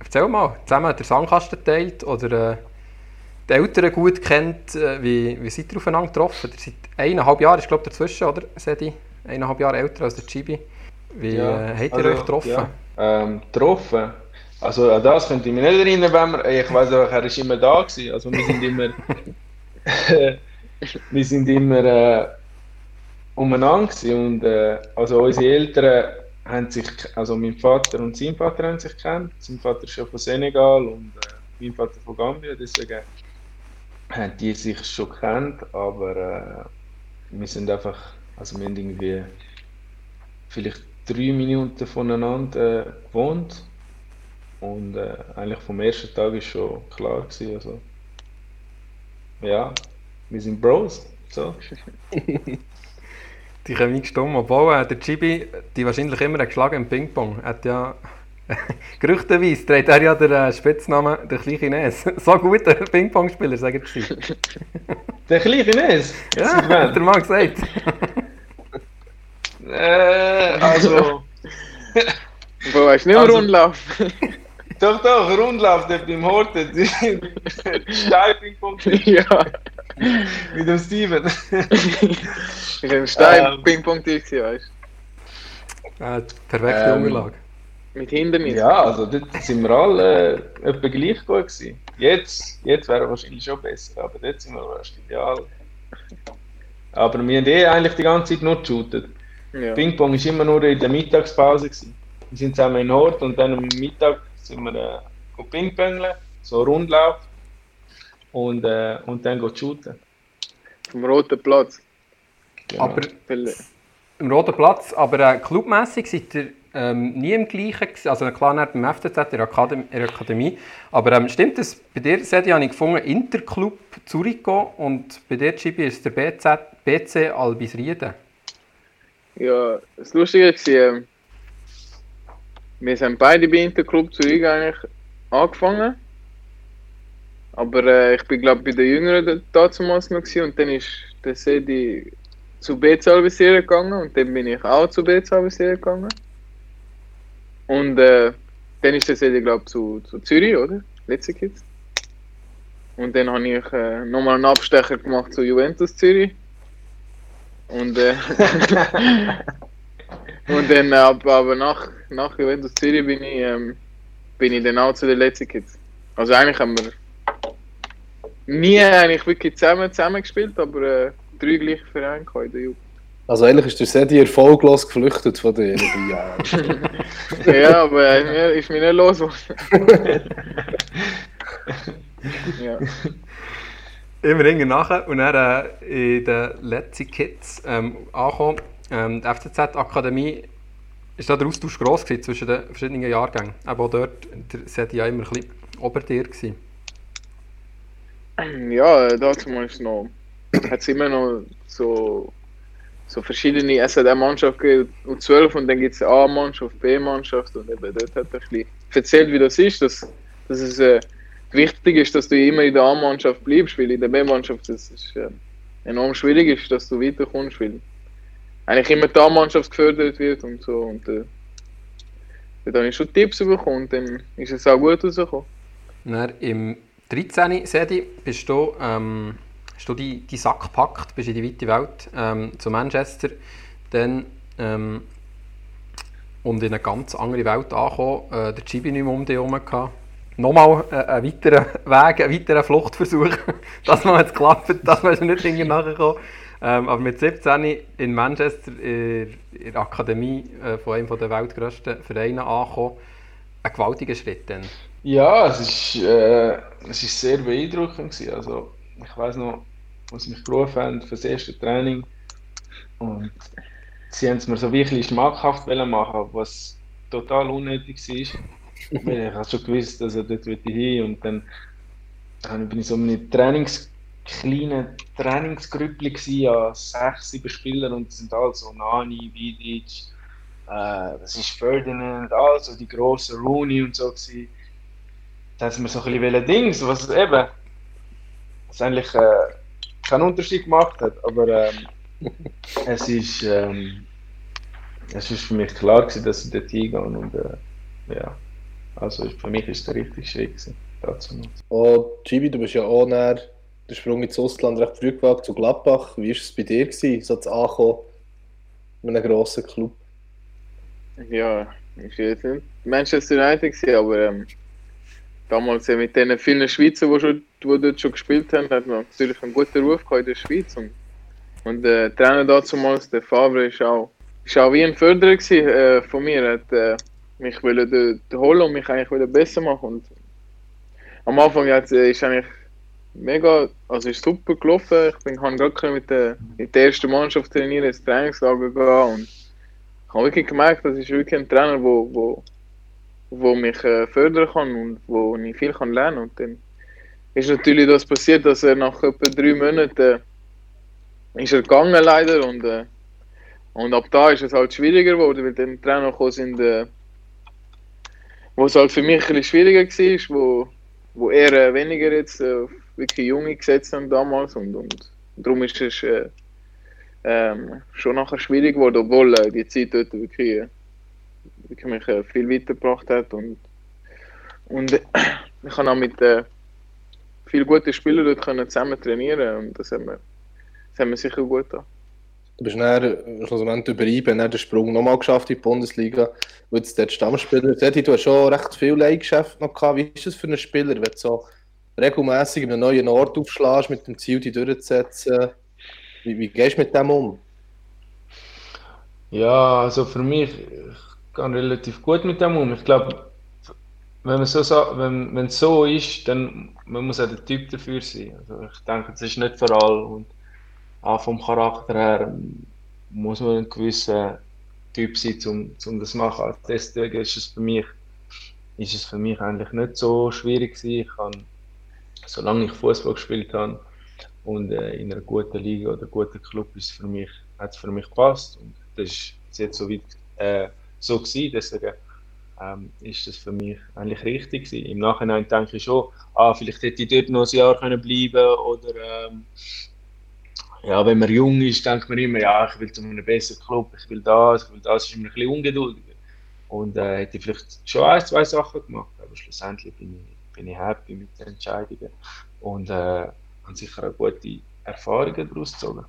erzähl mal, zusammen hat der Sandkasten geteilt oder äh, die Eltern gut kennt. Äh, wie, wie seid ihr aufeinander getroffen? Ihr seid eineinhalb Jahre, ist glaube ich dazwischen, oder Cedi? Eineinhalb Jahre älter als der Djibi. Wie ja, äh, habt ihr also, euch getroffen? Ja. Ähm, getroffen? Also an das könnte ich mich nicht erinnern, wenn man, ich weiss auch, er war immer da gewesen. Also wir sind immer, wir sind immer äh, umeinander gewesen und äh, also unsere Eltern haben sich, also mein Vater und sein Vater haben sich gekannt. Sein Vater ist ja von Senegal und äh, mein Vater von Gambia, deswegen haben die sich schon gekannt, aber äh, wir sind einfach, also wir haben irgendwie vielleicht drei Minuten voneinander äh, gewohnt und äh, eigentlich vom ersten Tag war schon klar gewesen, also ja, wir sind Bros, so. Die kommen nicht stumm, obwohl äh, der Djibi, die wahrscheinlich immer geschlagen im Ping-Pong, hat ja gerüchtenweise trägt er ja den äh, Spitznamen der kleine Chines. So gut der Ping-Pong-Spieler, sagen sie. Der kleine Chines? Ja, hat der Mann gesagt. Äh, also. Wo weißt du nicht also, Rundlauf? Doch, doch, Rundlauf dort beim Horten. Stein-Ping-Pong. Ja. Mit dem Steven. Ich bin im Stein-Ping-Pong-Tisch, weißt du? Äh, perfekte ähm, Unterlage. Mit Hindernis. Ja, also dort sind wir alle äh, etwa gleich gut gewesen. Jetzt, jetzt wäre wahrscheinlich schon besser, aber dort sind wir wahrscheinlich ideal. Aber wir haben eh eigentlich die ganze Zeit nur geshootet. Ja. Ping-Pong war immer nur in der Mittagspause. Wir sind zusammen in Hort und dann am Mittag sind wir äh, Ping-Pongeln, so Rundlauf und, äh, und dann gehen shooten. Vom Roten Platz. Genau. Aber im Roten Platz, aber äh, clubmässig seid ihr ähm, nie im gleichen, also klar nicht beim F C Z, in der Akademie. Aber ähm, stimmt das, bei dir, Cedi, habe ich gefunden, Inter-Club Zürich und bei dir, Djibi, ist der B Z, B C Albisrieden. Ja, das Lustige war, wir sind beide bei Inter-Club Zürich eigentlich angefangen. Aber äh, ich bin glaube bei den Jüngeren damals noch gewesen, und dann ist der Cedi zu B Z Albisrieden gegangen und dann bin ich auch zu B Z Albisrieden gegangen. Und äh, dann ist der Cedi glaube zu, zu Zürich, oder? Letzte Kids. Und dann habe ich äh, nochmal einen Abstecher gemacht zu Juventus Zürich. Und, äh, und dann, aber, aber nach, nach Juventus Zürich bin ich, ähm, bin ich dann auch zu den letzten Kids. Also eigentlich haben wir nie eigentlich wirklich zusammen, zusammen gespielt, aber äh, drei gleiche Vereine in der Jugend. Also eigentlich ist der Cedi erfolglos geflüchtet von den drei Jahren. Ja, aber er äh, ist mir nicht los geworden. Ja. Immer irgendwann nachher und dann äh, in den letzten Kids ähm, angekommen. Ähm, die F C Z-Akademie, ist da der Austausch gross gewesen zwischen den verschiedenen Jahrgängen? Eben auch dort, der Cedi ja immer ein bisschen ober dir gewesen. Ja, damals hat es immer noch so, so verschiedene S Z M-Mannschaften gegeben, U zwölf und dann gibt es A-Mannschaft, B-Mannschaft und eben dort hat er ein bisschen erzählt, wie das ist. Dass, dass es, äh, wichtig ist, dass du immer in der A-Mannschaft bleibst, weil in der B-Mannschaft es ist, äh, enorm schwierig ist, dass du weiterkommst, weil eigentlich immer die A-Mannschaft gefördert wird und so. Und äh, dann habe ich schon Tipps bekommen und dann ist es auch gut rausgekommen. Dann im dreizehnten Cedi bist du, ähm, hast du die, die Sack gepackt, bist in die weite Welt, ähm, zu Manchester dann, ähm, und in eine ganz andere Welt angekommen, äh, der Djibi nicht mehr um dich herum gehabt. nochmal einen weiteren Weg, einen weiteren Fluchtversuch, dass man jetzt klappt, dass man nicht hinterher nachgekommen. Ähm, aber mit siebzehn in Manchester, in der Akademie von einem der weltgrössten Vereine angekommen. Ein gewaltiger Schritt dann. Ja, es ist, äh, es ist sehr beeindruckend gewesen. Also, ich weiss noch, als sie mich gerufen haben für das erste Training, und sie haben es mir so wirklich schmackhaft machen, was total unnötig war. Ich habe schon gewusst, dass er dort hin will. Und dann bin ich so in einem Trainings- kleinen Trainingsgrüppchen an sechs, sieben Spielern, und das sind alle so Nani, Vidic, äh, das ist Ferdinand, also die grossen Rooney und so gewesen. Da haben sie mir so ein bisschen Dings, was eben was eigentlich äh, keinen Unterschied gemacht hat, aber ähm, es ist ähm, es ist für mich klar gewesen, dass ich dort hingehen, und äh, ja, also für mich ist der richtige Schritt gewesen, dazu noch. Oh, Djibi, du bist ja auch näher der Sprung ins Ausland recht früh gewagt, zu Gladbach. Wie war es bei dir gewesen, so zu Ankommen in einem grossen Club? Ja, ich war jetzt nicht Manchester United gewesen, aber ähm, damals mit den vielen Schweizern, die, schon, die dort schon gespielt haben, hat man natürlich einen guten Ruf in der Schweiz. Und, und der Trainer damals, der Favre, war auch, auch wie ein Förderer gewesen, äh, von mir. Er hat äh, mich wollte holen und mich eigentlich besser machen. Und am Anfang hat, äh, ist eigentlich mega, also ist super gelaufen. Ich bin gerade mit der, mit der ersten Mannschaft trainieren, ins Trainingslager gehen, und ich habe wirklich gemerkt, das ist wirklich ein Trainer, der wo, wo, wo mich fördern kann und wo ich viel kann lernen kann. Und dann ist natürlich das passiert, dass er nach etwa drei Monaten äh, ist er gegangen leider, und, äh, und ab da ist es halt schwieriger geworden, weil dann Trainer gekommen sind, äh, wo es halt für mich ein bisschen schwieriger war, wo, wo eher äh, weniger jetzt äh, wirklich junge gesetzt haben damals, und, und darum ist es äh, ähm, schon nachher schwierig geworden, obwohl äh, die Zeit dort wirklich, äh, wirklich mich äh, viel weitergebracht hat, und, und äh, ich konnte auch mit äh, vielen guten Spielern dort können zusammen trainieren, und das haben wir, das haben wir sicher gut getan. Du bist dann schlussendlich über Iben den Sprung nochmal geschafft in die Bundesliga, weil du dort Stammspieler bist. Du hast schon recht viel Leihgeschäft noch gehabt. Wie ist das für einen Spieler, wenn so regelmässig in einem neuen Ort aufschlägst, mit dem Ziel, dich durchzusetzen? Wie, wie gehst du mit dem um? Ja, also für mich, ich gehe relativ gut mit dem um. Ich glaube, wenn es so, wenn, wenn so ist, dann man muss auch der Typ dafür sein. Also ich denke, das ist nicht für alle. Und auch vom Charakter her muss man ein gewisser Typ sein, um, um das zu machen. Deswegen ist es für mich ist es für mich eigentlich nicht so schwierig gewesen. Ich habe, solange ich Fußball gespielt habe und äh, in einer guten Liga oder guten Club, ist für mich, hat es für mich gepasst, und das ist jetzt so weit äh, so gewesen. Deswegen ähm, ist das für mich eigentlich richtig gewesen. Im Nachhinein denke ich schon, ah, vielleicht hätte ich dort noch ein Jahr können bleiben, oder ähm, ja, wenn man jung ist, denkt man immer, ja, ich will zu einem besseren Club, ich will das, ich will das, ist immer ein bisschen ungeduldiger. Und äh, hätte ich vielleicht schon ein, zwei Sachen gemacht, aber schlussendlich bin ich, bin ich happy mit den Entscheidungen und äh, habe sicher eine gute Erfahrung daraus gezogen.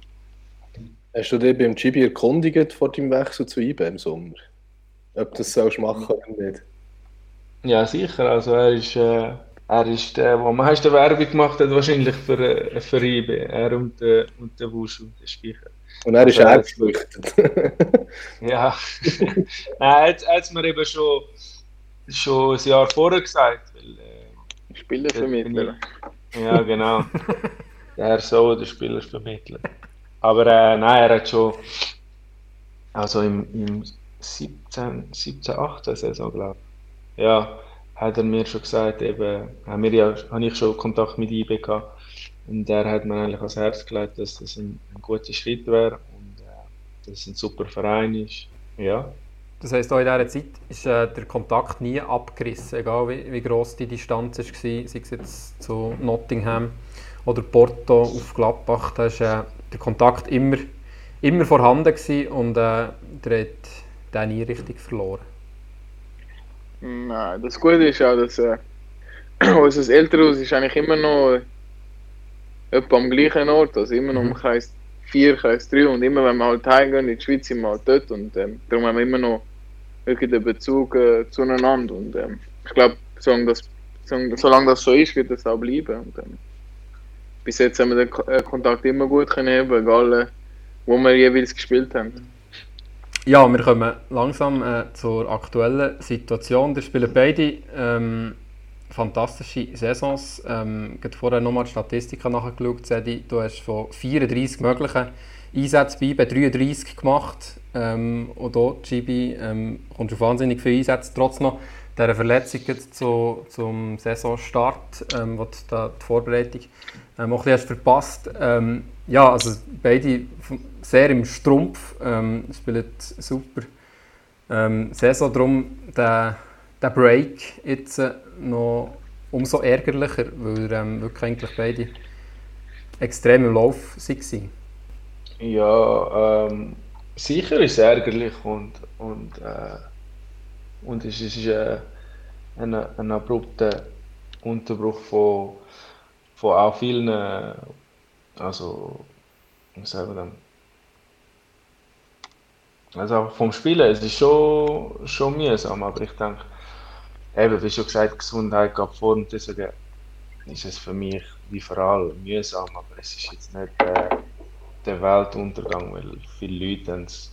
Hast du dich beim Djibi erkundigt vor deinem Wechsel zu I B im Sommer? Ob das sollst machen oder nicht? Ja, sicher. Also er ist, äh, er ist der, der am meisten Werbung gemacht hat, wahrscheinlich für, äh, für I B. Er und, äh, und der Wusch und der Speicher. Und er ist also, auch geflüchtet. Ja, nein, er hat es mir eben schon, schon ein Jahr vorher gesagt. Äh, Spielervermittler. Ja, genau. Der so der Spielervermittler. Aber äh, nein, er hat schon, also im, im siebzehn, siebzehn, achtzehn Saison, glaube ich, ja, hat er mir schon gesagt, eben, haben wir ja, habe ich schon Kontakt mit I B gehabt. Und der hat mir eigentlich ans Herz gelegt, dass das ein, ein guter Schritt wäre und äh, dass es ein super Verein ist. Ja. Das heisst, auch in dieser Zeit ist äh, der Kontakt nie abgerissen, egal wie, wie gross die Distanz war, sei es jetzt zu Nottingham oder Porto auf Gladbach. Da war äh, der Kontakt immer, immer vorhanden gewesen, und äh, der hat den nie richtig verloren. Nein, das Gute ist auch, dass äh, unser Elternhaus ist eigentlich immer noch etwa am gleichen Ort, also immer noch im Kreis vier, Kreis drei, und immer wenn wir halt heimgehen in die Schweiz, sind wir halt dort, und ähm, darum haben wir immer noch wirklich den Bezug äh, zueinander, und ähm, ich glaube, das solange das so ist, wird das auch bleiben. Und dann, bis jetzt haben wir den Kontakt immer gut können, egal wo wir jeweils gespielt haben. Ja, wir kommen langsam äh, zur aktuellen Situation. Da spielen beide ähm, fantastische Saisons. Ähm, ich habe vorher nochmal die Statistiken nachgeschaut. Cedi, du hast von vierunddreißig möglichen Einsätzen bei dreiunddreißig gemacht. Ähm, und hier, Djibi, ähm, kommst du wahnsinnig viele Einsätze. Trotz noch dieser Verletzung zu, zum Saisonstart, ähm, wo du die Vorbereitung ähm, auch ein bisschen verpasst. Ähm, ja, also beide sehr im Strumpf, ähm, spielen super ähm, Saison, darum der, der Break jetzt äh, noch umso ärgerlicher, weil ähm, wirklich eigentlich beide extrem im Lauf waren. Ja, ähm, sicher ist es ärgerlich und, und, äh, und es ist äh, ein, ein abrupter Unterbruch von, von auch vielen, äh, also was sagen wir dann? Also vom Spielen, es ist schon, schon mühsam, aber ich denke, eben, wie schon gesagt, Gesundheit gab vor und deswegen ist es für mich wie vor allem mühsam, aber es ist jetzt nicht äh, der Weltuntergang, weil viele Leute haben es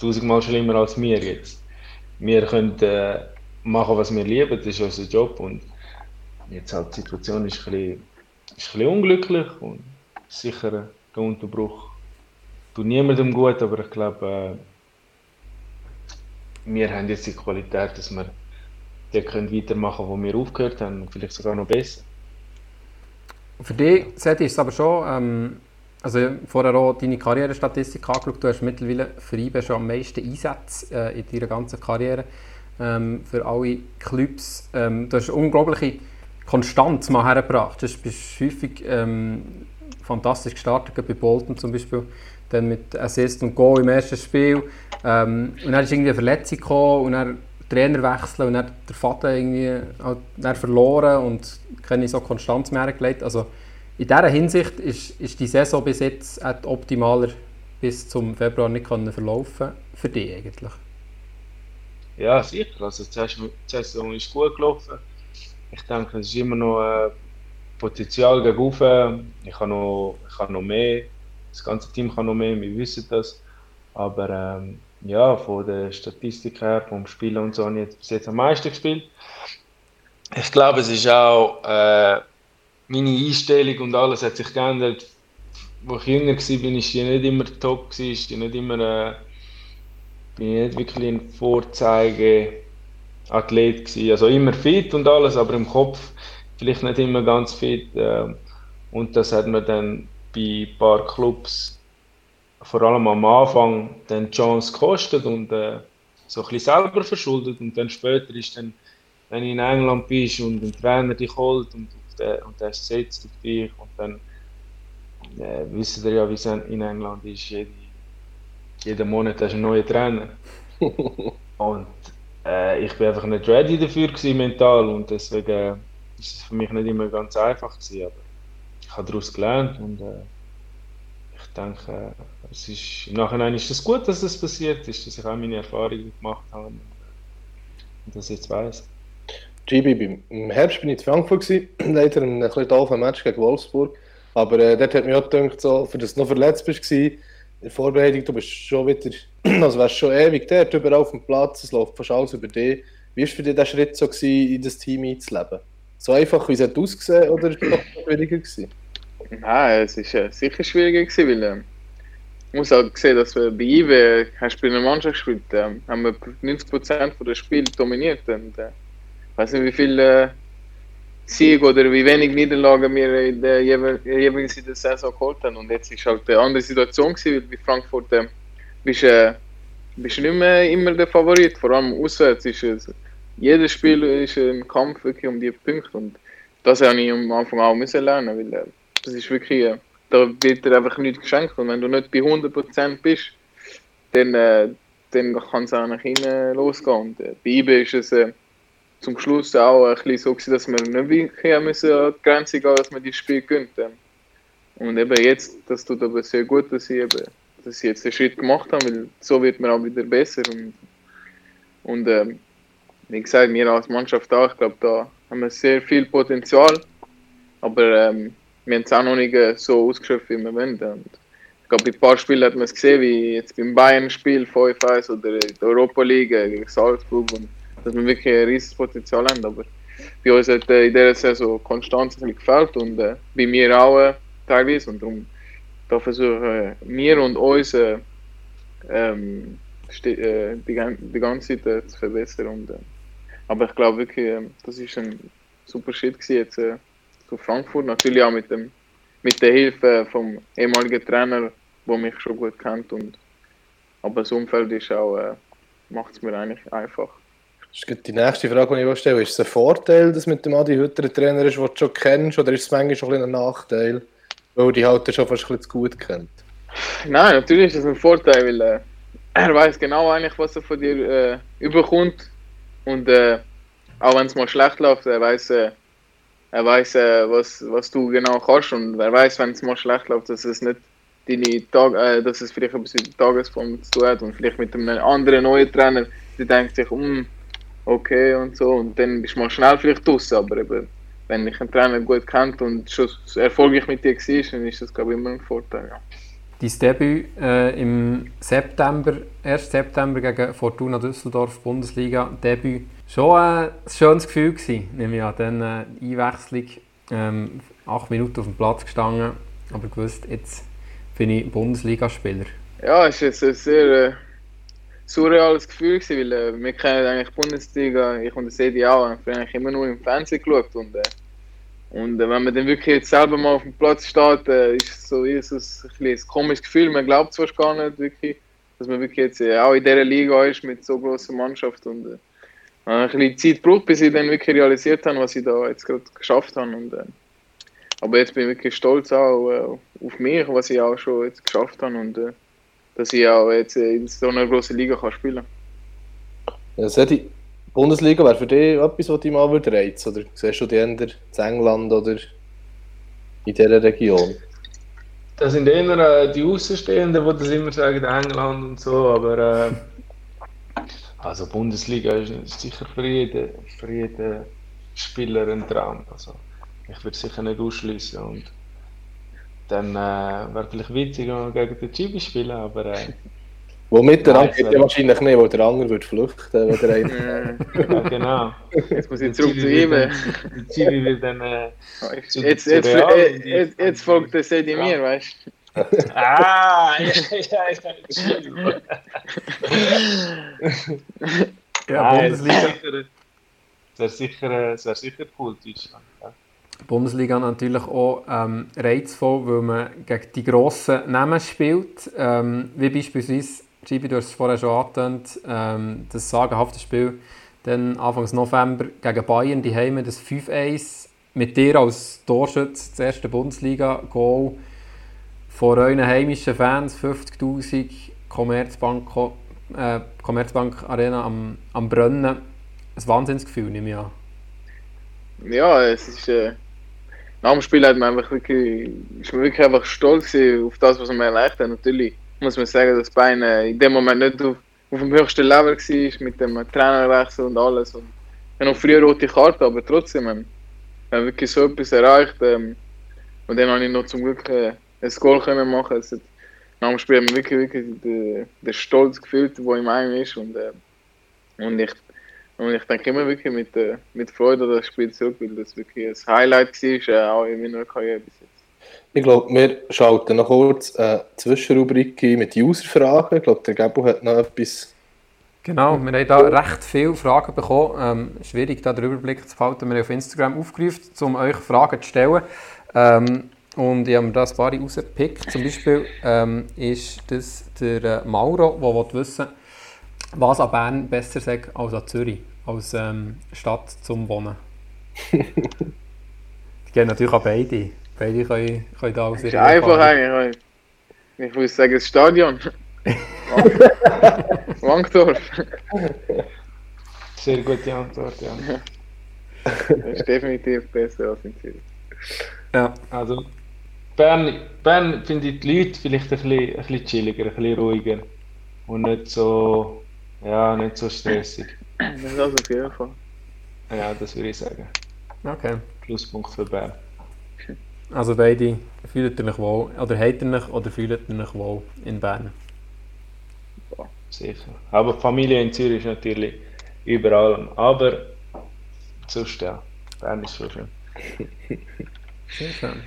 tausendmal schlimmer als wir jetzt. Wir können äh, machen, was wir lieben, das ist unser Job und jetzt halt die Situation ist ein bisschen, ist ein bisschen unglücklich und sicher der Unterbruch tut niemandem gut, aber ich glaube, äh, wir haben jetzt die Qualität, dass wir dort weitermachen können, wo wir aufgehört haben und vielleicht sogar noch besser. Für dich, Cedi, ist es aber schon, ähm, also vorher auch deine Karrierestatistik angeschaut, du hast mittlerweile für I B E schon am meisten Einsätze äh, in deiner ganzen Karriere ähm, für alle Clubs. Ähm, du hast eine unglaubliche Konstanz mal hergebracht, du bist häufig ähm, fantastisch gestartet, bei Bolton zum Beispiel. Dann mit Assist und Goal im ersten Spiel. Ähm, und dann ist irgendwie eine Verletzung gekommen und dann Trainer wechseln und dann der Vater irgendwie dann verloren und keine so Konstanz mehr gelegt. Also in dieser Hinsicht ist, ist die Saison bis jetzt optimaler bis zum Februar nicht verlaufen für dich eigentlich. Ja, sicher. Also die Saison ist gut gelaufen. Ich denke, es ist immer noch Potenzial gegen oben. Ich kann noch, ich kann noch mehr. Das ganze Team kann noch mehr, wir wissen das. Aber ähm, ja, von der Statistik her, vom Spielen und so, habe ich bis jetzt am meisten gespielt. Ich glaube, es ist auch äh, meine Einstellung und alles hat sich geändert. Als ich jünger war, war ich nicht immer top, war ich nicht immer äh, bin ich nicht wirklich ein Vorzeigeathlet gewesen. Also immer fit und alles, aber im Kopf vielleicht nicht immer ganz fit. Äh, und das hat mir dann bei ein paar Clubs, vor allem am Anfang, dann die Chance gekostet und äh, so ein bisschen selber verschuldet. Und dann später ist dann, wenn du in England bist und ein Trainer dich holt und, den, und der setzt auf dich und dann äh, wisst ihr ja, wie es in England ist, jeden, jeden Monat hast du einen neuen Trainer. Und äh, ich war einfach nicht ready dafür gewesen, mental und deswegen äh, ist es für mich nicht immer ganz einfach gewesen, aber ich habe daraus gelernt und äh, ich denke, äh, es ist, im Nachhinein ist es gut, dass das passiert ist, dass ich auch meine Erfahrungen gemacht habe und, und das jetzt weiss. Djibi, im Herbst war ich in Frankfurt, leider ein bisschen doofen Match gegen Wolfsburg, aber äh, dort hat mich auch gedacht, so, für das du noch verletzt warst, in der Vorbereitung, du bist schon wieder, also wärst schon ewig dort, überall auf dem Platz, es läuft fast alles über dich. Wie war für dich der Schritt so, gewesen, in das Team einzuleben? So einfach, wie es ausgesehen oder war es schwieriger gewesen? Nein, es war äh, sicher schwieriger gewesen, weil ähm, ich muss halt sehen, dass wir bei I W E, hast du bei einer Mannschaft gespielt, ähm, haben wir neunzig Prozent der Spiele dominiert und äh, ich weiß nicht, wie viele äh, Siege oder wie wenig Niederlagen wir in der jeweils in der Saison geholt haben und jetzt ist halt eine andere Situation gewesen, weil bei Frankfurt äh, bist du äh, nicht mehr immer der Favorit, vor allem auswärts ist es. Äh, Jedes Spiel ist ein Kampf wirklich um die Punkte und das musste ich am Anfang auch lernen, weil äh, das ist wirklich, äh, da wird dir einfach nichts geschenkt und wenn du nicht bei hundert Prozent bist, dann, äh, dann kann es auch nach hinten losgehen. Und, äh, bei I B E ist es äh, zum Schluss auch ein bisschen so gewesen, dass wir nicht wirklich müssen an die Grenze gehen, dass wir die Spiel gewinnen. Äh. Und eben jetzt, das tut aber sehr gut, dass ich, eben, dass ich jetzt den Schritt gemacht habe, weil so wird man auch wieder besser und, und äh, wie gesagt, wir als Mannschaft auch, ich glaube, da haben wir sehr viel Potenzial, aber ähm, wir haben es auch noch nicht so ausgeschöpft, wie wir wollen. Und ich glaube, bei ein paar Spielen hat man es gesehen, wie jetzt beim Bayern-Spiel fünf eins oder in der Europa League gegen Salzburg, und dass wir wirklich ein riesiges Potenzial haben. Aber bei uns hat äh, in dieser Saison Konstanz ein bisschen gefällt und äh, bei mir auch äh, teilweise. Und darum da versuchen wir und uns äh, ähm, sti- äh, die, die ganze Zeit äh, zu verbessern. Und, äh, aber ich glaube wirklich, äh, das war ein super Schritt gewesen jetzt äh, zu Frankfurt. Natürlich auch mit, dem, mit der Hilfe vom ehemaligen Trainer, der mich schon gut kennt. Und, aber das Umfeld ist auch, äh, macht es mir eigentlich einfach. Die nächste Frage, die ich stelle, ist es ein Vorteil, dass mit dem Adi Hütter ein Trainer ist, den du schon kennst, oder ist es manchmal schon ein, ein Nachteil, weil die halt schon fast ein bisschen zu gut kennt? Nein, natürlich ist es ein Vorteil, weil äh, er weiß genau eigentlich, was er von dir äh, bekommt, und äh, auch wenn es mal schlecht läuft, er weiß, äh, er weiß äh, was, was du genau kannst, und er weiß, wenn es mal schlecht läuft, dass es nicht deine Tag, äh, dass es vielleicht etwas mit der Tagesform zu tun hat, und vielleicht mit einem anderen neuen Trainer, der denkt sich um. Okay und so, und dann bist du mal schnell vielleicht draussen, aber eben, wenn dich ein Trainer gut kennt und schon erfolgreich mit dir war, dann ist das, glaube ich, immer ein Vorteil, ja. Dein Debüt äh, im September, ersten September gegen Fortuna Düsseldorf, Bundesliga, Debüt, schon äh, ein schönes Gefühl gewesen, nehme ich an, dann äh, Einwechslung, ähm, acht Minuten auf dem Platz gestanden, aber gewusst, jetzt bin ich Bundesligaspieler. Ja, es ist jetzt sehr... Äh, surreales Gefühl gewesen, weil äh, wir kennen eigentlich die Bundesliga, ich und der Cedi auch, haben eigentlich immer nur im Fernsehen geschaut, und, äh, und äh, wenn man dann wirklich jetzt selber mal auf dem Platz steht, äh, ist so ist es ein bisschen ein komisches Gefühl, man glaubt es fast gar nicht wirklich, dass man wirklich jetzt äh, auch in dieser Liga ist mit so grosser Mannschaft, und äh, ein bisschen Zeit braucht, bis ich dann wirklich realisiert habe, was ich da jetzt gerade geschafft habe, und, äh, aber jetzt bin ich wirklich stolz auch äh, auf mich, was ich auch schon jetzt geschafft habe, und äh, dass ich auch jetzt in so einer grossen Liga kann spielen kann. Ja, so die Bundesliga wäre für dich etwas, was dich mal reizt? Oder siehst du die eher in England oder in dieser Region? Das sind eher die Außenstehenden, die das immer sagen, England und so, aber... Äh, also Bundesliga ist sicher für jeden, für jeden Spieler ein Traum. Also, ich würde es sicher nicht ausschliessen. Und dann äh, wäre vielleicht witzig, wenn wir gegen den Djibi spielen, aber... Äh, Womit der andere geht ja wahrscheinlich nicht, weil der andere würde flüchten, wenn der eine... Ja, genau. Jetzt muss ich zurück zu ihm. Der Djibi will dann... Äh, zu, jetzt, zu jetzt, Real, äh, die, jetzt, jetzt folgt der Cedi mir, weißt du? Ah, ja, ja, ich habe entschieden. Ja, Bundesliga. Das wäre sicher, sicher cool, Deutschland. Ja. Bundesliga natürlich auch ähm, reizvoll, weil man gegen die grossen Namen spielt. Ähm, wie beispielsweise, Djibi, du hast es vorher schon angetönt, ähm, das sagenhafte Spiel dann Anfang November gegen Bayern, die Heime, das fünf eins mit dir als Torschütze, das erste Bundesliga-Goal von euren heimischen Fans, fünfzigtausend, Commerzbank, äh, Commerzbank Arena am, am Brennen. Ein Wahnsinnsgefühl, nehme ich an. Ja, es ist... Äh Nach dem Spiel hat man einfach wirklich, ist man wirklich einfach stolz auf das, was man erreicht hat. Natürlich muss man sagen, dass Bayern in dem Moment nicht auf, auf dem höchsten Level war, mit dem Trainerwechsel und alles. Und ja, noch früher rote Karte, aber trotzdem, man, man hat wirklich so etwas erreicht. Ähm, und dann habe ich noch zum Glück äh, ein Goal können machen. Also, nach dem Spiel hat man wirklich, wirklich den, den Stolz gefühlt, der in einem ist. Und, äh, und ich Und ich denke immer wirklich mit, äh, mit Freude an das Spiel zurück, weil das wirklich ein Highlight war, äh, auch in meiner Karriere bis jetzt. Ich glaube, wir schalten noch kurz eine Zwischenrubrik mit den User-Fragen. Ich glaube, der Gebo hat noch etwas... Genau, wir haben da recht viele Fragen bekommen. Ähm, schwierig, da den Überblick zu behalten. Wir haben auf Instagram aufgerufen, um euch Fragen zu stellen. Ähm, und ich habe mir da ein paar rausgepickt. Zum Beispiel ähm, ist das der Mauro, der wissen will, was an Bern besser sagt als an Zürich, als ähm, Stadt zum Wohnen? Die gehen natürlich an beide. Beide können, können da aus ihrer einfach eigentlich. Ich würde sagen, das Stadion. Wankdorf. Sehr gute Antwort, ja. Das ist definitiv besser als in Zürich. Ja. Also, Bern, Bern finde ich die Leute vielleicht ein bisschen, ein bisschen chilliger, ein bisschen ruhiger. Und nicht so... Ja, nicht so stressig. Das ist also auf jeden Fall. Ja, das würde ich sagen. Okay. Pluspunkt für Bern. Also beide, fühlt ihr euch wohl, oder habt ihr euch, oder fühlt ihr euch wohl in Bern? Ja, sicher. Aber die Familie in Zürich ist natürlich über allem. Aber sonst ja, Bern ist so schön. Sehr schön.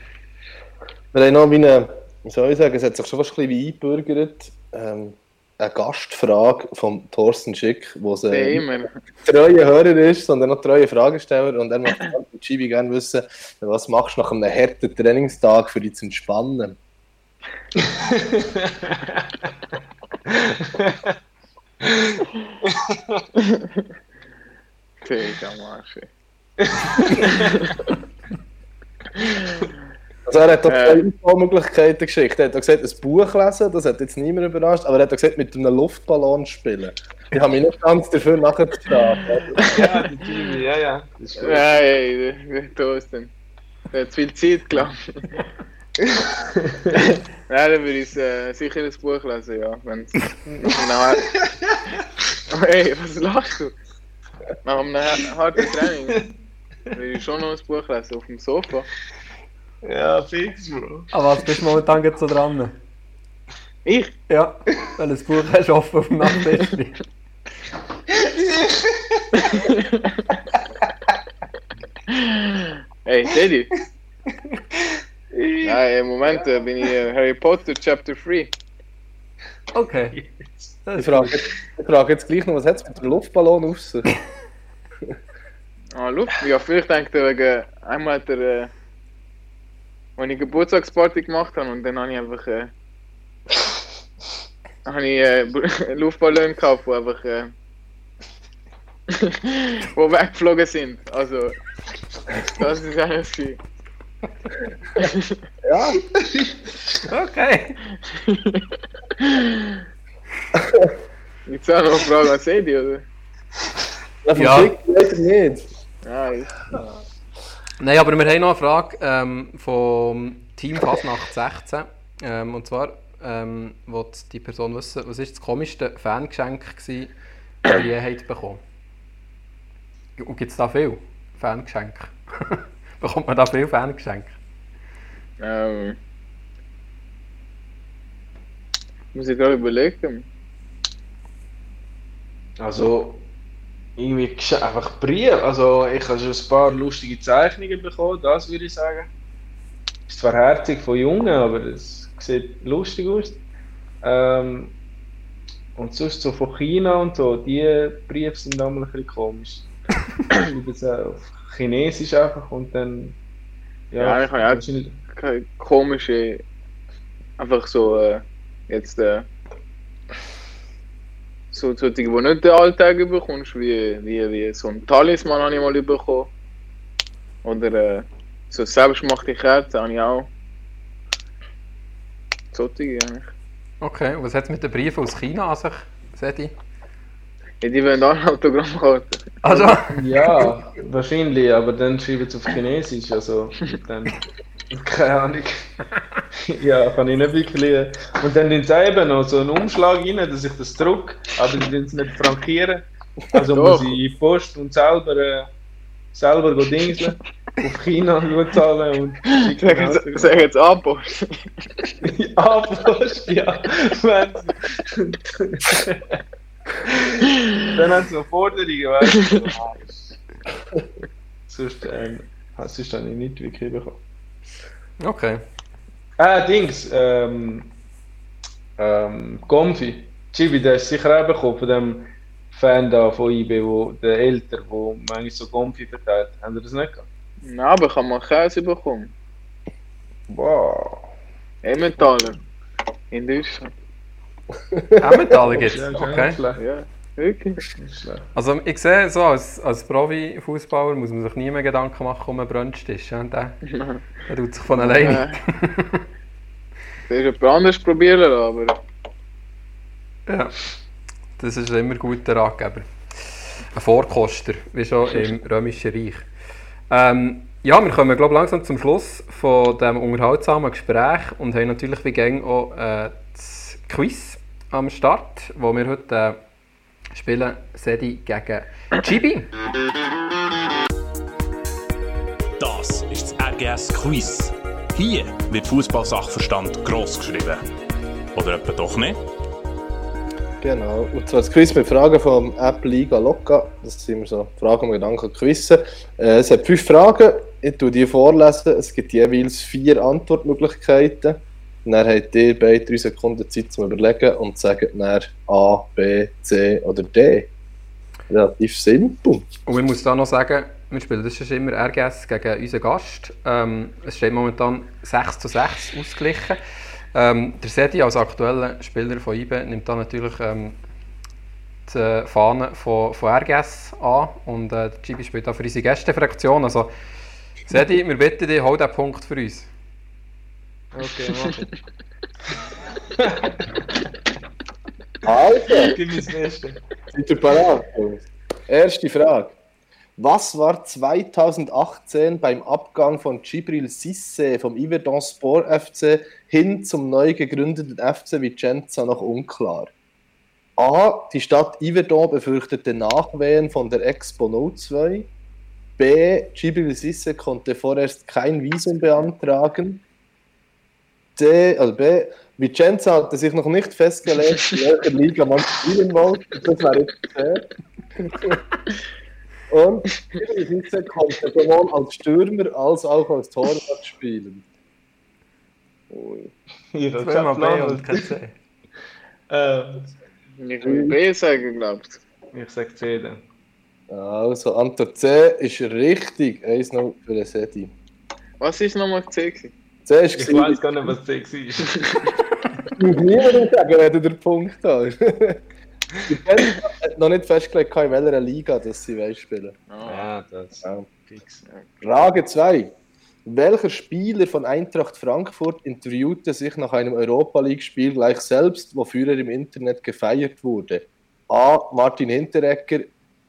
Wir haben noch wie eine, wie soll ich sagen, es hat sich schon fast ein bisschen eingebürgert. Ähm, eine Gastfrage von Thorsten Schick, wo es ein treuer Hörer ist, sondern noch treuer Fragesteller. Und er möchte mit Djibi gerne wissen, was machst du nach einem harten Trainingstag, für dich zu entspannen? Digga, Marsche. Also er hat doch zwei äh. Möglichkeiten geschickt. Er hat gesagt, ein Buch lesen, das hat jetzt niemand überrascht, aber er hat gesagt, mit einem Luftballon spielen. Ich habe mich nicht ganz dafür nachher getragen. Ja, der Djibi, ja, ja. Das ist gut. Nein, der Thorsten. Der hat zu viel Zeit gelassen. Nein, dann würde ich äh, sicher ein Buch lesen, ja. Wenn's nach einem... Hey, was lachst du? Nach einem harten Training würde ich schon noch ein Buch lesen, auf dem Sofa. Ja, fix, Bro. Aber was bist du momentan jetzt so dran? Ich? Ja, weil das Buch hast du offen auf dem Nachttisch. Hey, Teddy. Nein, im Moment ja. bin ich Harry Potter Chapter drei. Okay. Ich frage, ich frage jetzt gleich noch, was hat es mit dem Luftballon auf sich? Ah, Luft? Ja, vielleicht denkt er wegen einmal der... Als ich eine Geburtstagsparty gemacht habe und dann habe ich einfach äh, habe ich, äh, Luftballon gekauft, die einfach äh, wo weggeflogen sind. Also, das ist alles. Ja? Okay. Jetzt auch noch eine Frage an Cedi, oder? Ja. Vielleicht nicht. Nein. Nein, aber wir haben noch eine Frage ähm, vom Team Fasnacht sechzehn. Ähm, und zwar ähm, wollte die Person wissen, was war das komischste Fangeschenk, das ihr je bekommen habt? Und gibt es da viel Fangeschenke? Bekommt man da viel Fangeschenke? Ähm... Muss ich gerade überlegen. Also... Irgendwie einfach Briefe, also ich habe schon ein paar lustige Zeichnungen bekommen, das würde ich sagen. Ist zwar herzig von Jungen, aber es sieht lustig aus. Ähm, und sonst so von China und so, die Briefe sind damals ein bisschen komisch. Das auf Chinesisch einfach und dann... Ja, ja ich habe wahrscheinlich... keine komische... Einfach so äh, jetzt... Äh, so solche, die du nicht den Alltag bekommst, wie, wie, wie so ein Talisman habe ich mal bekommen. Oder äh, so selbstgemachte Kerzen habe ich auch. Solche eigentlich. Okay, und was hat es mit den Briefen aus China an sich, Cedi? Ja, die wollen alle Autogrammkarten. Also? Ja, wahrscheinlich, aber dann schreiben sie auf Chinesisch, also dann... Keine Ahnung. Ja, kann ich nicht wirklich. Und dann tun sie eben noch so einen Umschlag rein, dass ich das drucke, aber die tun es nicht frankieren. Also muss ich in die Post und selber, äh, selber dingseln, auf China zahlen und schicken. Sag jetzt A-Post. A-Post, ja. Dann haben sie noch Forderungen, weißt du. Sonst, ähm, sonst habe ich nicht wirklich bekommen. Okay. Ah, Dings, ähm, ähm, Comfy. Djibi, der ist sicher auch bekommen von dem Fan da von I B, wo, der Eltern, der manchmal so Comfy verteilt. Haben Sie das nicht gehabt? Nein, aber ich habe mal Käse bekommen. Wow. Emmentaler. In Deutschland. Emmentaler gibt es? Okay. Ja, wirklich. Also ich sehe so, als, als Profi-Fußballer muss man sich nie mehr Gedanken machen um einen Brunchtisch. Ja? Der, der tut sich von alleine. Das ist etwas anderes probieren, aber... Ja, das ist immer ein guter Ratgeber. Ein Vorkoster, wie schon im Römischen Reich. Ähm, ja, wir kommen glaub, langsam zum Schluss von diesem unterhaltsamen Gespräch und haben natürlich wie gäng auch äh, das Quiz am Start, wo wir heute... Äh, spielen Cedi gegen Djibi. Das ist das R G S Quiz. Hier wird Fußballsachverstand gross geschrieben. Oder etwa doch nicht? Genau, und zwar das Quiz mit Fragen vom App Liga Loca. Das sind immer so Fragen um Gedanken Quizzen. Äh, es hat fünf Fragen, ich tue die vorlesen. Es gibt jeweils vier Antwortmöglichkeiten. Und dann habt ihr bei drei Sekunden Zeit zum Überlegen und sagt dann A, B, C oder D. Relativ simpel. Und ich muss da noch sagen, wir spielen das ist immer R G S gegen unseren Gast. Ähm, es steht momentan sechs zu sechs ausgeglichen. Ähm, der Cedi als aktueller Spieler von I B E nimmt dann natürlich ähm, die Fahne von, von R G S an und äh, der Djibi spielt auch für unsere Gästefraktion. Also Cedi, wir bitten dich, hol den Punkt für uns. Okay, mach ich. Alter! Gib mir das Erste. Seid ihr bereit? Erste Frage. Was war zweitausendachtzehn beim Abgang von Djibril Cissé vom Yverdon Sport F C hin zum neu gegründeten F C Vicenza noch unklar? A. Die Stadt Yverdon befürchtete Nachwehen von der Expo null zwei. B. Djibril Cissé konnte vorerst kein Visum beantragen. C, also B. Vicenza hatte sich noch nicht festgelegt, in welcher Liga man spielen wollte. Das wäre jetzt C. Und Cissé konnte sowohl als Stürmer als auch als Torwart spielen. Ui. Ich will mal B und kein C. ähm, ich will B sagen, glaubt. Ich sage C dann. Also, Antwort C ist richtig. eins noch für den Cedi. Was war nochmal C? C ist ich weiß gar nicht, was C war. Ich muss niemandem sagen, wenn du den Punkt hast. Die Fans hat noch nicht festgelegt, in welcher Liga dass sie spielen. Oh, ja, das ja. Fix. Frage zwei. Welcher Spieler von Eintracht Frankfurt interviewte sich nach einem Europa-League-Spiel gleich selbst, wofür er im Internet gefeiert wurde? A. Martin Hinteregger,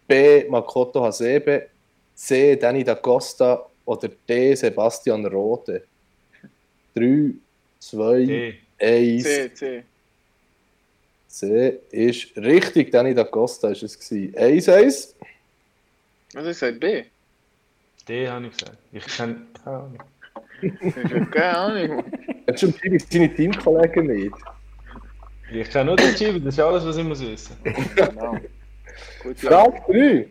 B. Makoto Hasebe, C. Danny da Costa oder D. Sebastian Rode. drei, zwei, eins... C, C. C ist richtig, Danny da Costa war es. eins eins. Was hast du gesagt? B? D habe ich gesagt. Ich kann keine Ahnung. Ich habe keine Ahnung. Hast du schon deine Teamkollegen nicht? Ich kann nur den Djibi, das ist alles, was ich muss wissen. Genau. Frage drei.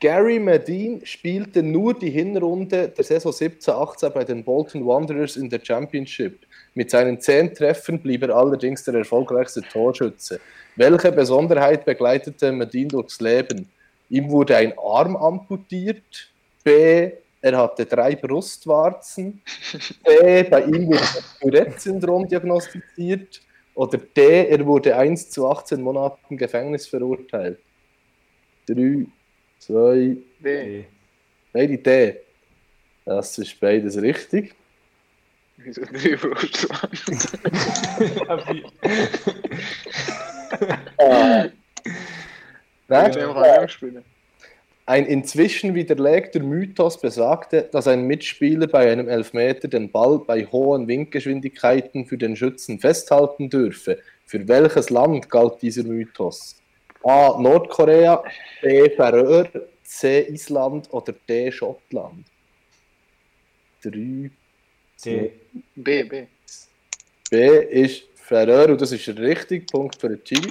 Gary Medin spielte nur die Hinrunde der Saison siebzehn achtzehn bei den Bolton Wanderers in der Championship. Mit seinen zehn Treffern blieb er allerdings der erfolgreichste Torschütze. Welche Besonderheit begleitete Medin durchs Leben? Ihm wurde ein Arm amputiert. B. Er hatte drei Brustwarzen. C. Bei ihm wurde das Tourette-Syndrom diagnostiziert. Oder D. Er wurde eins zu achtzehn Monaten Gefängnis verurteilt. drei. Zwei. D. Nein, die D. Das ist beides richtig. Wieso drei Brustwarzen? Nein. Ein inzwischen widerlegter Mythos besagte, dass ein Mitspieler bei einem Elfmeter den Ball bei hohen Windgeschwindigkeiten für den Schützen festhalten dürfe. Für welches Land galt dieser Mythos? A. Nordkorea, B. Färöer, C. Island oder D. Schottland. drei. B. B. B ist Färöer und das ist richtig. Punkt für den Djibi.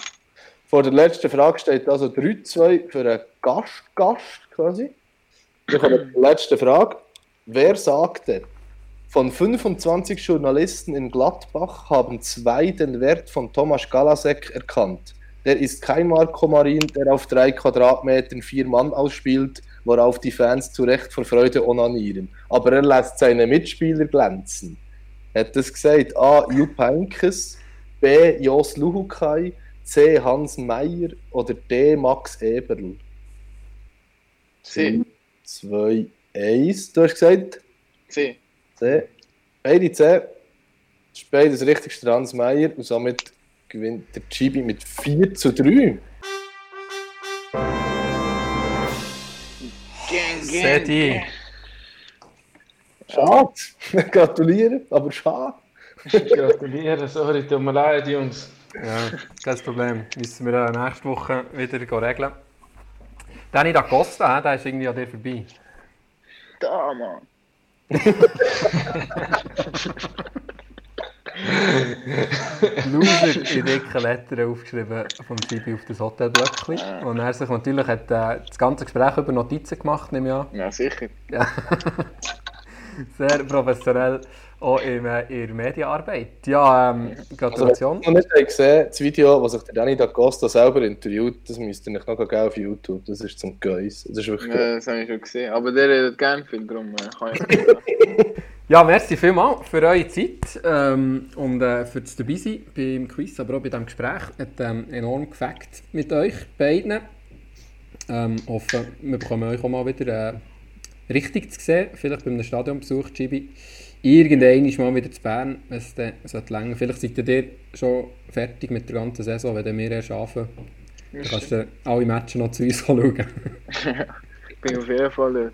Vor der letzten Frage steht also drei zu zwei für einen Gast, Gast quasi. Wir kommen zur letzten Frage. Wer sagte, von fünfundzwanzig Journalisten in Gladbach haben zwei den Wert von Tomasz Galasek erkannt? Der ist kein Marco Marin, der auf drei Quadratmetern vier Mann ausspielt, worauf die Fans zu Recht vor Freude onanieren. Aber er lässt seine Mitspieler glänzen. Hat das gesagt? A. Jupp Heynckes, B. Jos Luhukai, C. Hans Meier oder D. Max Eberl? C. zwei, eins. Du hast gesagt? C. C. Beide C. Beides richtig, Hans Meier und somit gewinnt der Djibi mit vier zu drei. Cedi. Schade. Gratuliere, aber schade. Gratuliere, sorry, tut mir leid, Jungs. Ja, kein Problem. Müssen wir nächste Woche wieder regeln. Danny da Costa, der ist irgendwie an dir vorbei. Da, Mann. Loser in dicken Lettern aufgeschrieben vom Djibi auf das Hotelblöckchen. Und er sich natürlich hat, äh, das ganze Gespräch über Notizen gemacht, nehme ich an. Ja, sicher. Ja. Sehr professionell, auch in der Medienarbeit. Ja, ähm, Gratulation. Also, wenn ihr noch nicht gesehen, das Video, das sich der Danny da Costa selber interviewt, das müsst ihr nicht noch geben auf YouTube. Das ist zum Geiss. Das ist wirklich ja, das habe ich schon gesehen. Aber der redet gerne viel drum. Kann ich nicht. Ja, merci vielmals für eure Zeit ähm, und äh, für das Dabeisein beim Quiz, aber auch bei diesem Gespräch. Hat ähm, enorm gefällt mit euch beiden. Ähm, hoffe, wir bekommen euch auch mal wieder äh, richtig zu sehen, vielleicht bei einem Stadionbesuch, Djibi. Irgendwann ist mal wieder zu Bern, wenn es dann länger. Vielleicht seid ihr schon fertig mit der ganzen Saison, wenn wir erst anfangen. Dann kannst du alle Matches noch zu uns schauen. Ich bin auf jeden Fall dort.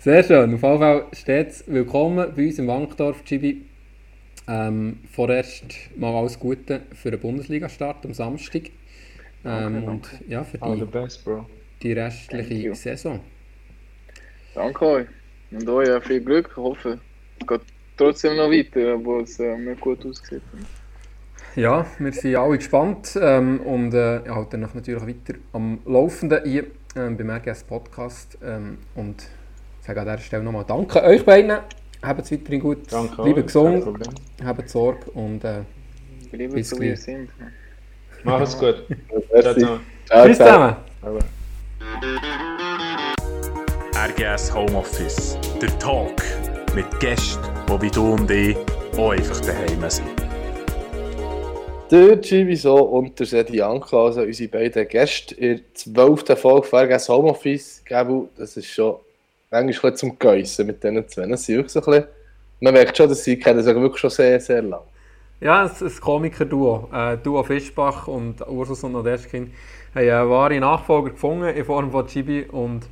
Sehr schön, auf jeden Fall stets willkommen bei uns im Wankdorf, Djibi. Ähm, vorerst mal alles Gute für den Bundesliga-Start am Samstag. Ähm, okay, und ja, für die, best, die restliche Saison. Danke euch. Und euch ja, viel Glück. Ich hoffe, es geht trotzdem noch weiter, obwohl es äh, mir gut aussieht. Ja, wir sind alle gespannt ähm, und äh, halten euch natürlich weiter am Laufenden hier ähm, beim R G S Podcast. Ähm, und ich sage an dieser Stelle nochmal Danke euch beiden. Habt es weiterhin gut. Danke, bleibt gesund, habt Sorge und äh, bis so gleich. Macht es gut. Bis zusammen. R G S Homeoffice, der Talk mit Gästen, die wie du und ich auch einfach daheim sind. Der Djibi Sow und der Cedi Anko, also unsere beiden Gäste in der zwölften Folge von R G S Homeoffice. Gäbu, das ist schon manchmal zum Geissen mit diesen zwei. Das sind so ein bisschen, man merkt schon, dass sie kennen sich wirklich schon sehr, sehr lange. Ja, es ist ein Komiker-Duo. Äh, Duo Fischbach und Ursus und Nadeschkin haben eine wahre Nachfolger gefunden in Form von Djibi und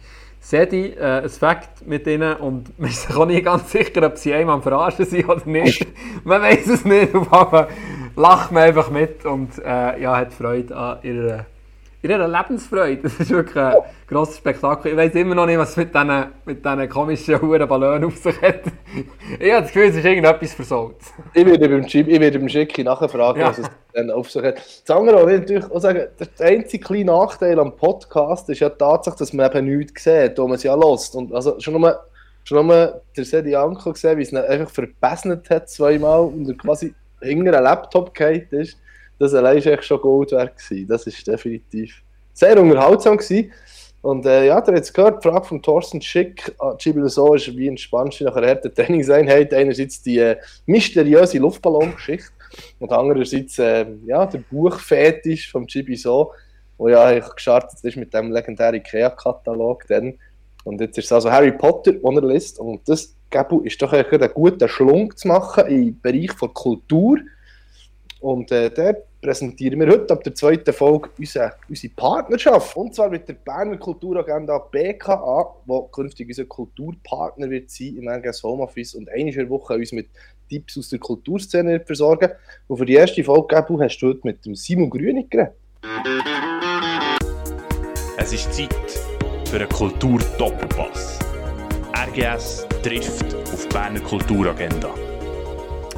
Cedi, äh, ein Fakt mit ihnen und man ist sich auch nie ganz sicher, ob sie einem am Verarschen sind oder nicht. Man weiß es nicht, aber lacht man einfach mit und äh, ja, hat Freude an ihrer, ihrer Lebensfreude. Das ist wirklich ein grosses Spektakel. Ich weiss immer noch nicht, was es mit diesen, mit diesen komischen huren Ballon auf sich hat. Ich habe das Gefühl, es ist irgendetwas versaut. Ich werde beim Djibi, ich werde beim Schicki nachfragen, ja, was es dann auf sich hat. Das andere will ich natürlich auch sagen, der einzige kleine Nachteil am Podcast ist ja die Tatsache, dass man eben nichts sieht, wo man es ja hört. Und also schon nur, schon nur der Cedi Anko gesehen, wie es ihn einfach verbessert hat zweimal und er quasi hinter einem Laptop gehalten ist. Das allein war echt schon Gold wert. Das war definitiv sehr unterhaltsam gewesen. Und äh, ja, ihr habt es gehört, die Frage von Thorsten Schick an Djibi Sow ist wie ein Spanschen nach einer harten Trainingseinheit. Einerseits die äh, mysteriöse Luftballon-Geschichte und andererseits äh, ja, der Buchfetisch von Djibi Sow, der ja gestartet ist mit dem legendären IKEA-Katalog. Dann. Und jetzt ist es also Harry Potter, den er liest. Und das, Gäbu, ist doch einen guten Schlung zu machen im Bereich von Kultur. Und äh, dort präsentieren wir heute ab der zweiten Folge unsere, unsere Partnerschaft. Und zwar mit der Berner Kulturagenda B K A, die künftig unser Kulturpartner wird sein im R G S Homeoffice und einmal in der Woche uns mit Tipps aus der Kulturszene wird versorgen. Und für die erste Folge hast du heute mit dem Simon Grünig geredet. Es ist Zeit für einen Kultur-Doppelpass. R G S trifft auf die Berner Kulturagenda.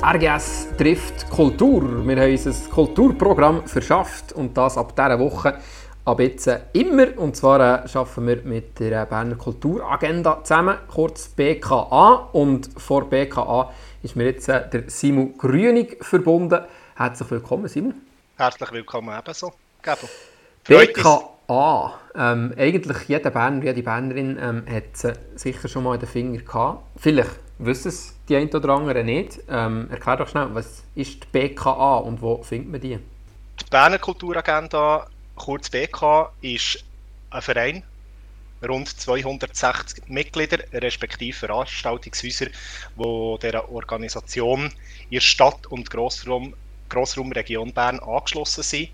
R G S trifft Kultur. Wir haben uns ein Kulturprogramm verschafft und das ab dieser Woche, ab jetzt immer. Und zwar arbeiten wir mit der Berner Kulturagenda zusammen, kurz B K A. Und vor B K A ist mir jetzt der Simon Grünig verbunden. Herzlich willkommen, Simon. Herzlich willkommen ebenso, Gäbu. B K A. Ähm, eigentlich jeder Berner, jede Bernerin ähm, hat es sicher schon mal in den Finger gehabt. Vielleicht wissen es die einen oder anderen nicht. Ähm, erklär doch schnell, was ist die B K A und wo findet man die? Die Berner Kulturagenda, kurz B K A, ist ein Verein, rund zweihundertsechzig Mitglieder, respektive Veranstaltungshäuser, die dieser Organisation in Stadt- und Grossraum, Grossraumregion Bern angeschlossen sind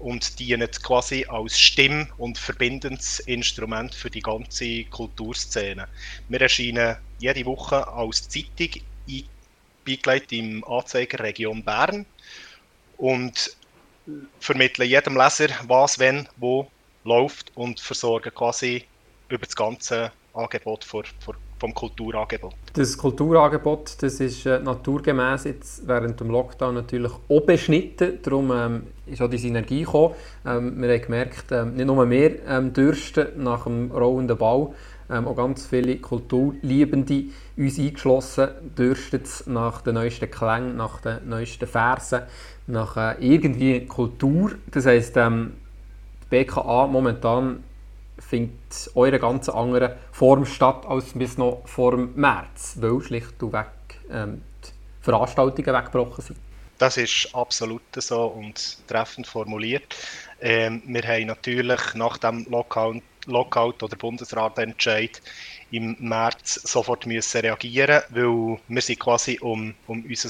und dienen quasi als Stimm- und verbindendes Instrument für die ganze Kulturszene. Wir erscheinen jede Woche als Zeitung beigelegt im Anzeiger Region Bern und vermitteln jedem Leser, was, wenn, wo läuft und versorgen quasi über das ganze Angebot von vom Kulturangebot? Das Kulturangebot, das ist äh, naturgemäß jetzt während dem Lockdown natürlich auch beschnitten. Darum ähm, ist auch die Synergie gekommen. Ähm, wir haben gemerkt, ähm, nicht nur wir ähm, dürsten nach dem rollenden Ball, ähm, auch ganz viele Kulturliebende, uns eingeschlossen, dürsten nach den neuesten Klängen, nach den neuesten Versen, nach äh, irgendwie Kultur. Das heisst, ähm, die B K A momentan findet in einer ganz anderen Form statt als bis noch vor März, weil schlicht und weg ähm, die Veranstaltungen weggebrochen sind. Das ist absolut so und treffend formuliert. Ähm, wir haben natürlich nach dem Lockout, Lockout oder Bundesratentscheid im März sofort müssen reagieren, weil wir sind quasi um, um unser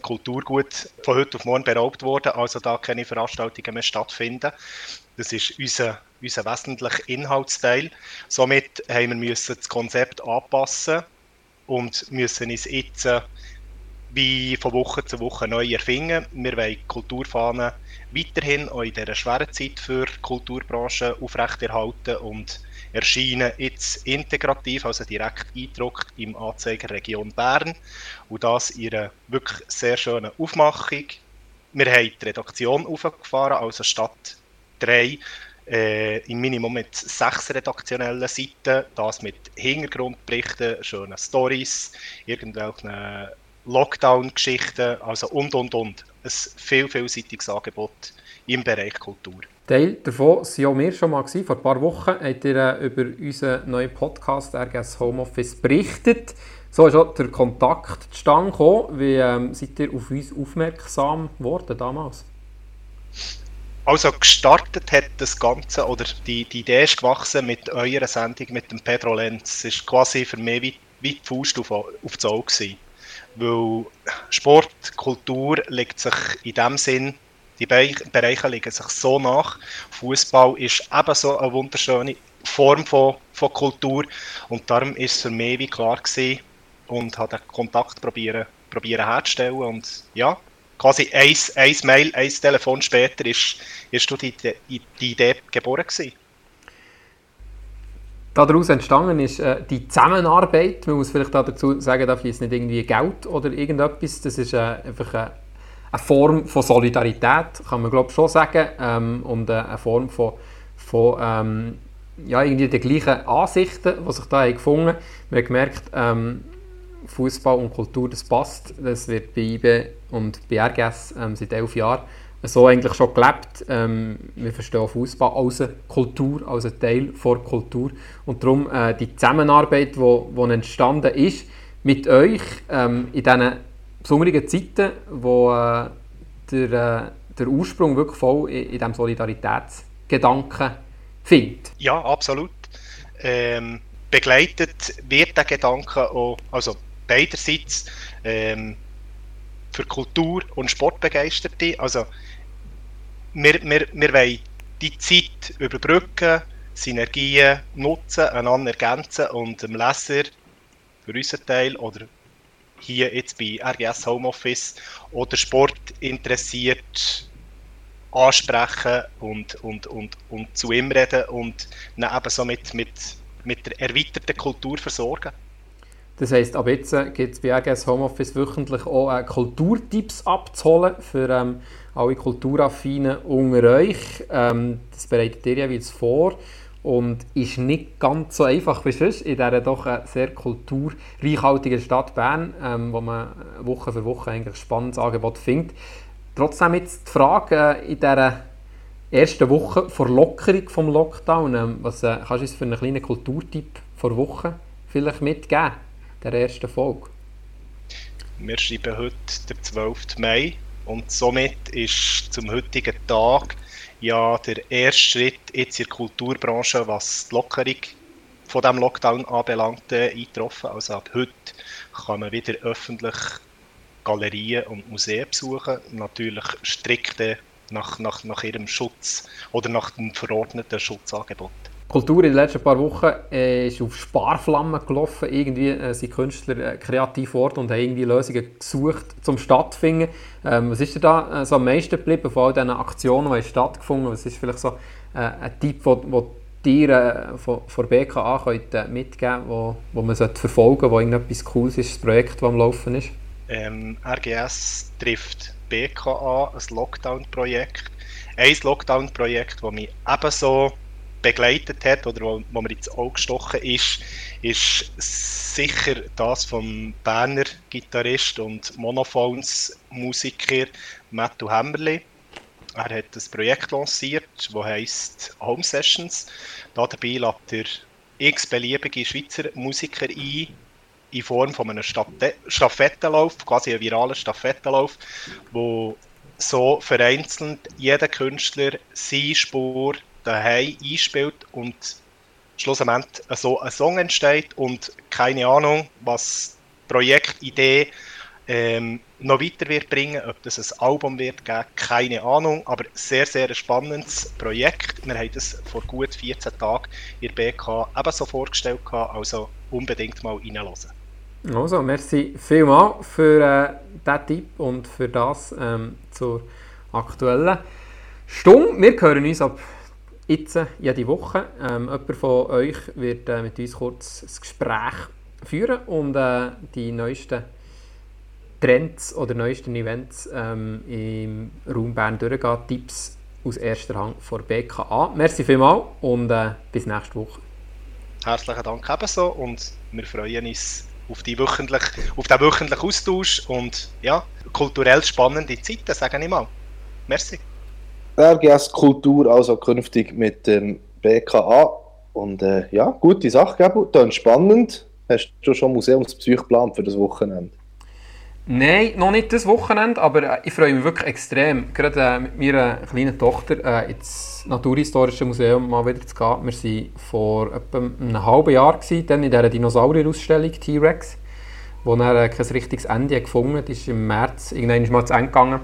Kulturgut von heute auf morgen beraubt worden, also da keine Veranstaltungen mehr stattfinden. Das ist unser, unser wesentlicher Inhaltsteil. Somit haben wir müssen das Konzept anpassen und müssen uns jetzt wie von Woche zu Woche neu erfinden. Wir wollen Kulturfahnen weiterhin auch in dieser schweren Zeit für die Kulturbranche aufrechterhalten und erscheinen jetzt integrativ, also direkt eingedruckt im Anzeiger Region Bern. Und das in einer wirklich sehr schönen Aufmachung. Wir haben die Redaktion hochgefahren, also statt drei, äh, im Minimum mit sechs redaktionellen Seiten, das mit Hintergrundberichten, schönen Storys, irgendwelchen Lockdown-Geschichten, also und und und. Ein viel, vielseitiges Angebot im Bereich Kultur. Teil davon waren auch wir schon mal. Vor ein paar Wochen habt ihr über unseren neuen Podcast R G S Homeoffice berichtet. So ist auch der Kontakt zustande gekommen. Wie ähm, seid ihr auf uns aufmerksam geworden damals? Also gestartet hat das Ganze, oder die, die Idee ist gewachsen mit eurer Sendung, mit dem Pedro Lenz. Es war quasi für mich wie, wie die Faust auf, auf das Auge gewesen. Weil Sport, Kultur legt sich in dem Sinn, die Be- Bereiche liegen sich so nach. Fußball ist ebenso eine wunderschöne Form von, von Kultur und darum ist es für mich wie klar gewesen und habe den Kontakt probieren, probieren herzustellen und ja. Quasi ein, ein Mail, ein Telefon später ist, ist die, die, die Idee geboren gewesen. Daraus entstanden ist äh, die Zusammenarbeit. Man muss vielleicht dazu sagen, da fließt nicht irgendwie Geld oder irgendetwas. Das ist äh, einfach eine, eine Form von Solidarität, kann man glaube ich schon sagen. Ähm, und äh, eine Form von, von ähm, ja, irgendwie den gleichen Ansichten, die sich da haben gefunden haben. Man hat gemerkt, ähm, Fußball und Kultur, das passt. Das wird bei I B und bei R G S ähm, seit elf Jahren so eigentlich schon gelebt. Ähm, wir verstehen Fußball als Kultur, als Teil von Kultur. Und darum äh, die Zusammenarbeit, die entstanden ist mit euch ähm, in diesen besonderen Zeiten, wo äh, der, äh, der Ursprung wirklich voll in, in diesem Solidaritätsgedanken findet. Ja, absolut. Ähm, begleitet wird der Gedanke auch, also beiderseits, ähm, für Kultur- und Sportbegeisterte. Also, wir, wir, wir wollen die Zeit überbrücken, Synergien nutzen, einander ergänzen und dem Leser für unseren Teil oder hier jetzt bei R G S Homeoffice oder Sport interessiert ansprechen und, und, und, und zu ihm reden und ihn eben so mit, mit, mit der erweiterten Kultur versorgen. Das heisst, ab jetzt gibt es bei R G S Homeoffice wöchentlich auch äh, Kulturtipps abzuholen für ähm, alle Kulturaffinen unter euch. Ähm, das bereitet ihr jeweils vor und ist nicht ganz so einfach wie sonst in dieser doch äh, sehr kulturreichhaltigen Stadt Bern, ähm, wo man Woche für Woche eigentlich ein spannendes Angebot findet. Trotzdem jetzt die Frage äh, in dieser ersten Woche vor Lockerung vom Lockdown. Ähm, was äh, kannst du uns für einen kleinen Kulturtipp vor Woche vielleicht mitgeben? Der ersten Folge. Wir schreiben heute den zwölften Mai und somit ist zum heutigen Tag ja der erste Schritt jetzt in der Kulturbranche, was die Lockerung von diesem Lockdown anbelangt, eingetroffen. Also ab heute kann man wieder öffentlich Galerien und Museen besuchen, natürlich strikte nach, nach, nach ihrem Schutz oder nach dem verordneten Schutzangebot. Die Kultur in den letzten paar Wochen äh, ist auf Sparflammen gelaufen. Irgendwie äh, sind Künstler äh, kreativ geworden und haben irgendwie Lösungen gesucht, um stattzufinden. Ähm, was ist dir da äh, so am meisten geblieben von all diesen Aktionen, die stattgefunden haben? Was ist vielleicht so äh, ein Tipp, den Tiere von, von B K A können mitgeben, wo, wo man verfolgen sollte, wo irgendetwas Cooles ist, das Projekt, das am Laufen ist? Ähm, R G S trifft B K A, ein Lockdown-Projekt. Ein Lockdown-Projekt, das mich ebenso begleitet hat oder wo, wo mir ins Auge gestochen ist, ist sicher das vom Berner Gitarrist und Monophones-Musiker Mattu Hämmerli. Er hat ein Projekt lanciert, das heisst Home Sessions. Dabei lädt er x-beliebige Schweizer Musiker ein, in Form von einem Staffettenlauf, quasi einem viralen Staffettenlauf, wo so vereinzelt jeder Künstler seine Spur daheim einspielt und schlussendlich so ein Song entsteht. Und keine Ahnung, was die Projektidee ähm, noch weiter wird bringen, ob das ein Album wird geben, keine Ahnung, aber sehr, sehr ein spannendes Projekt. Wir haben das vor gut vierzehn Tagen in der B K ebenso vorgestellt, also unbedingt mal reinhören. Also, merci vielmals für äh, diesen Tipp und für das ähm, zur aktuellen Stunde. Wir hören uns ab jetzt jede Woche. Ähm, jemand von euch wird äh, mit uns kurz das Gespräch führen und äh, die neuesten Trends oder neuesten Events ähm, im Raum Bern durchgehen. Tipps aus erster Hand von B K A. Merci vielmals und äh, bis nächste Woche. Herzlichen Dank ebenso und wir freuen uns auf, die wöchentlich, auf den wöchentlichen Austausch und ja, kulturell spannende Zeiten, sage ich mal. Merci. R G S Kultur, also künftig mit dem B K A und äh, ja, gute Sache, Gäbel, klingt spannend. Hast du schon Museumspsych geplant für das Wochenende? Nein, noch nicht das Wochenende, aber ich freue mich wirklich extrem, gerade äh, mit meiner kleinen Tochter äh, ins Naturhistorische Museum mal wieder zu gehen. Wir waren vor etwa einem halben Jahr gewesen, dann in dieser Dinosaurier-Ausstellung T-Rex, wo dann äh, kein richtiges Ende gefunden hat. Das ist im März irgendwann mal zu Ende gegangen.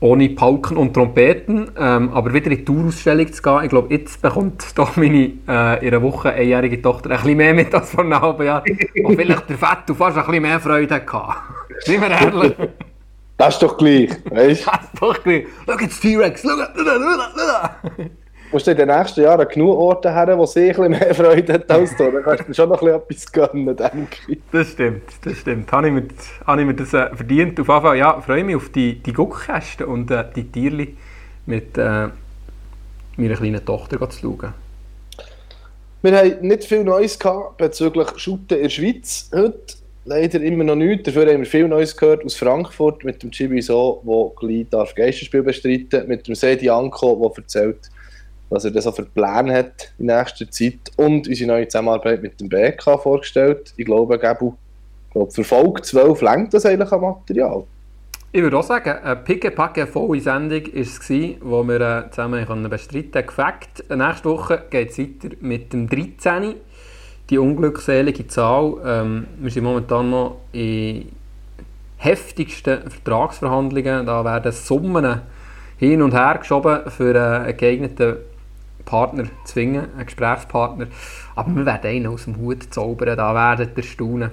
Ohne Pauken und Trompeten, ähm, aber wieder in die Tourausstellung zu gehen. Ich glaube, jetzt bekommt doch meine äh, in einer Woche einjährige Tochter ein bisschen mehr mit als vor einem halben Jahr. Und vielleicht der Vettel fast ein bisschen mehr Freude gehabt. Sind wir ehrlich? Das ist doch gleich, weißt du? Das ist doch gleich. Schau jetzt T-Rex, schau, schau, schau, schau. Du musst in den nächsten Jahren genug Orte her, wo sie ein bisschen mehr Freude hat als du. Da kannst du schon noch etwas gönnen, denke ich. Das stimmt, das stimmt. Habe ich mir, habe ich mir das äh, verdient. Auf jeden Fall ja, freue ich mich auf die, die Guckkästen und äh, die Tierchen mit äh, meiner kleinen Tochter zu schauen. Wir hatten nicht viel Neues gehabt bezüglich Schutten in der Schweiz heute. Leider immer noch nichts. Dafür haben wir viel Neues gehört aus Frankfurt mit dem Djibi Sow, der gleich Geisterspiel bestreiten darf, mit dem Cedi Anko, der erzählt, was er das auch für Pläne hat in nächster Zeit und unsere neue Zusammenarbeit mit dem B K vorgestellt. Ich glaube, Gäbu, für Folge zwölf reicht das eigentlich an Material. Ich würde auch sagen, eine pickepackevolle Sendung war es, die wir zusammen bestreiten konnten. Gefakt. Nächste Woche geht es weiter mit dem dreizehn. Die unglückselige Zahl. Ähm, wir sind momentan noch in heftigsten Vertragsverhandlungen. Da werden Summen hin und her geschoben, für einen geeigneten Partner zu finden, einen Gesprächspartner. Aber wir werden einen aus dem Hut zaubern, da werdet ihr staunen.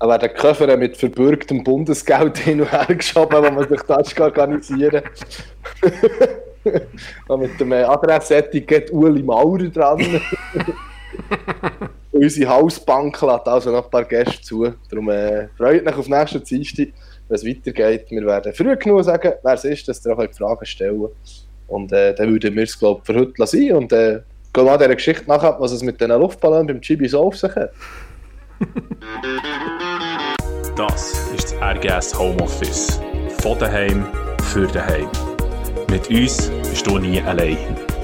Da werden Koffer mit verbürgtem Bundesgeld hin und her geschoben, wo man sich das organisieren kann. Mit dem Adressetikett Ueli Maurer dran. Unsere Hausbank lässt also noch ein paar Gäste zu. Darum äh, freut euch auf nächsten Dienstag, wenn es weitergeht. Wir werden früh genug sagen, wer es ist, dass ihr auch Fragen stellen könnt. Und äh, dann würden wir es, glaube ich, für heute lassen. Und äh, gehen wir an dieser Geschichte nach, was es mit den Luftballon beim Djibi Sow auf sich hat. Das ist das R G S Homeoffice. Von daheim, für daheim. Mit uns bist du nie allein.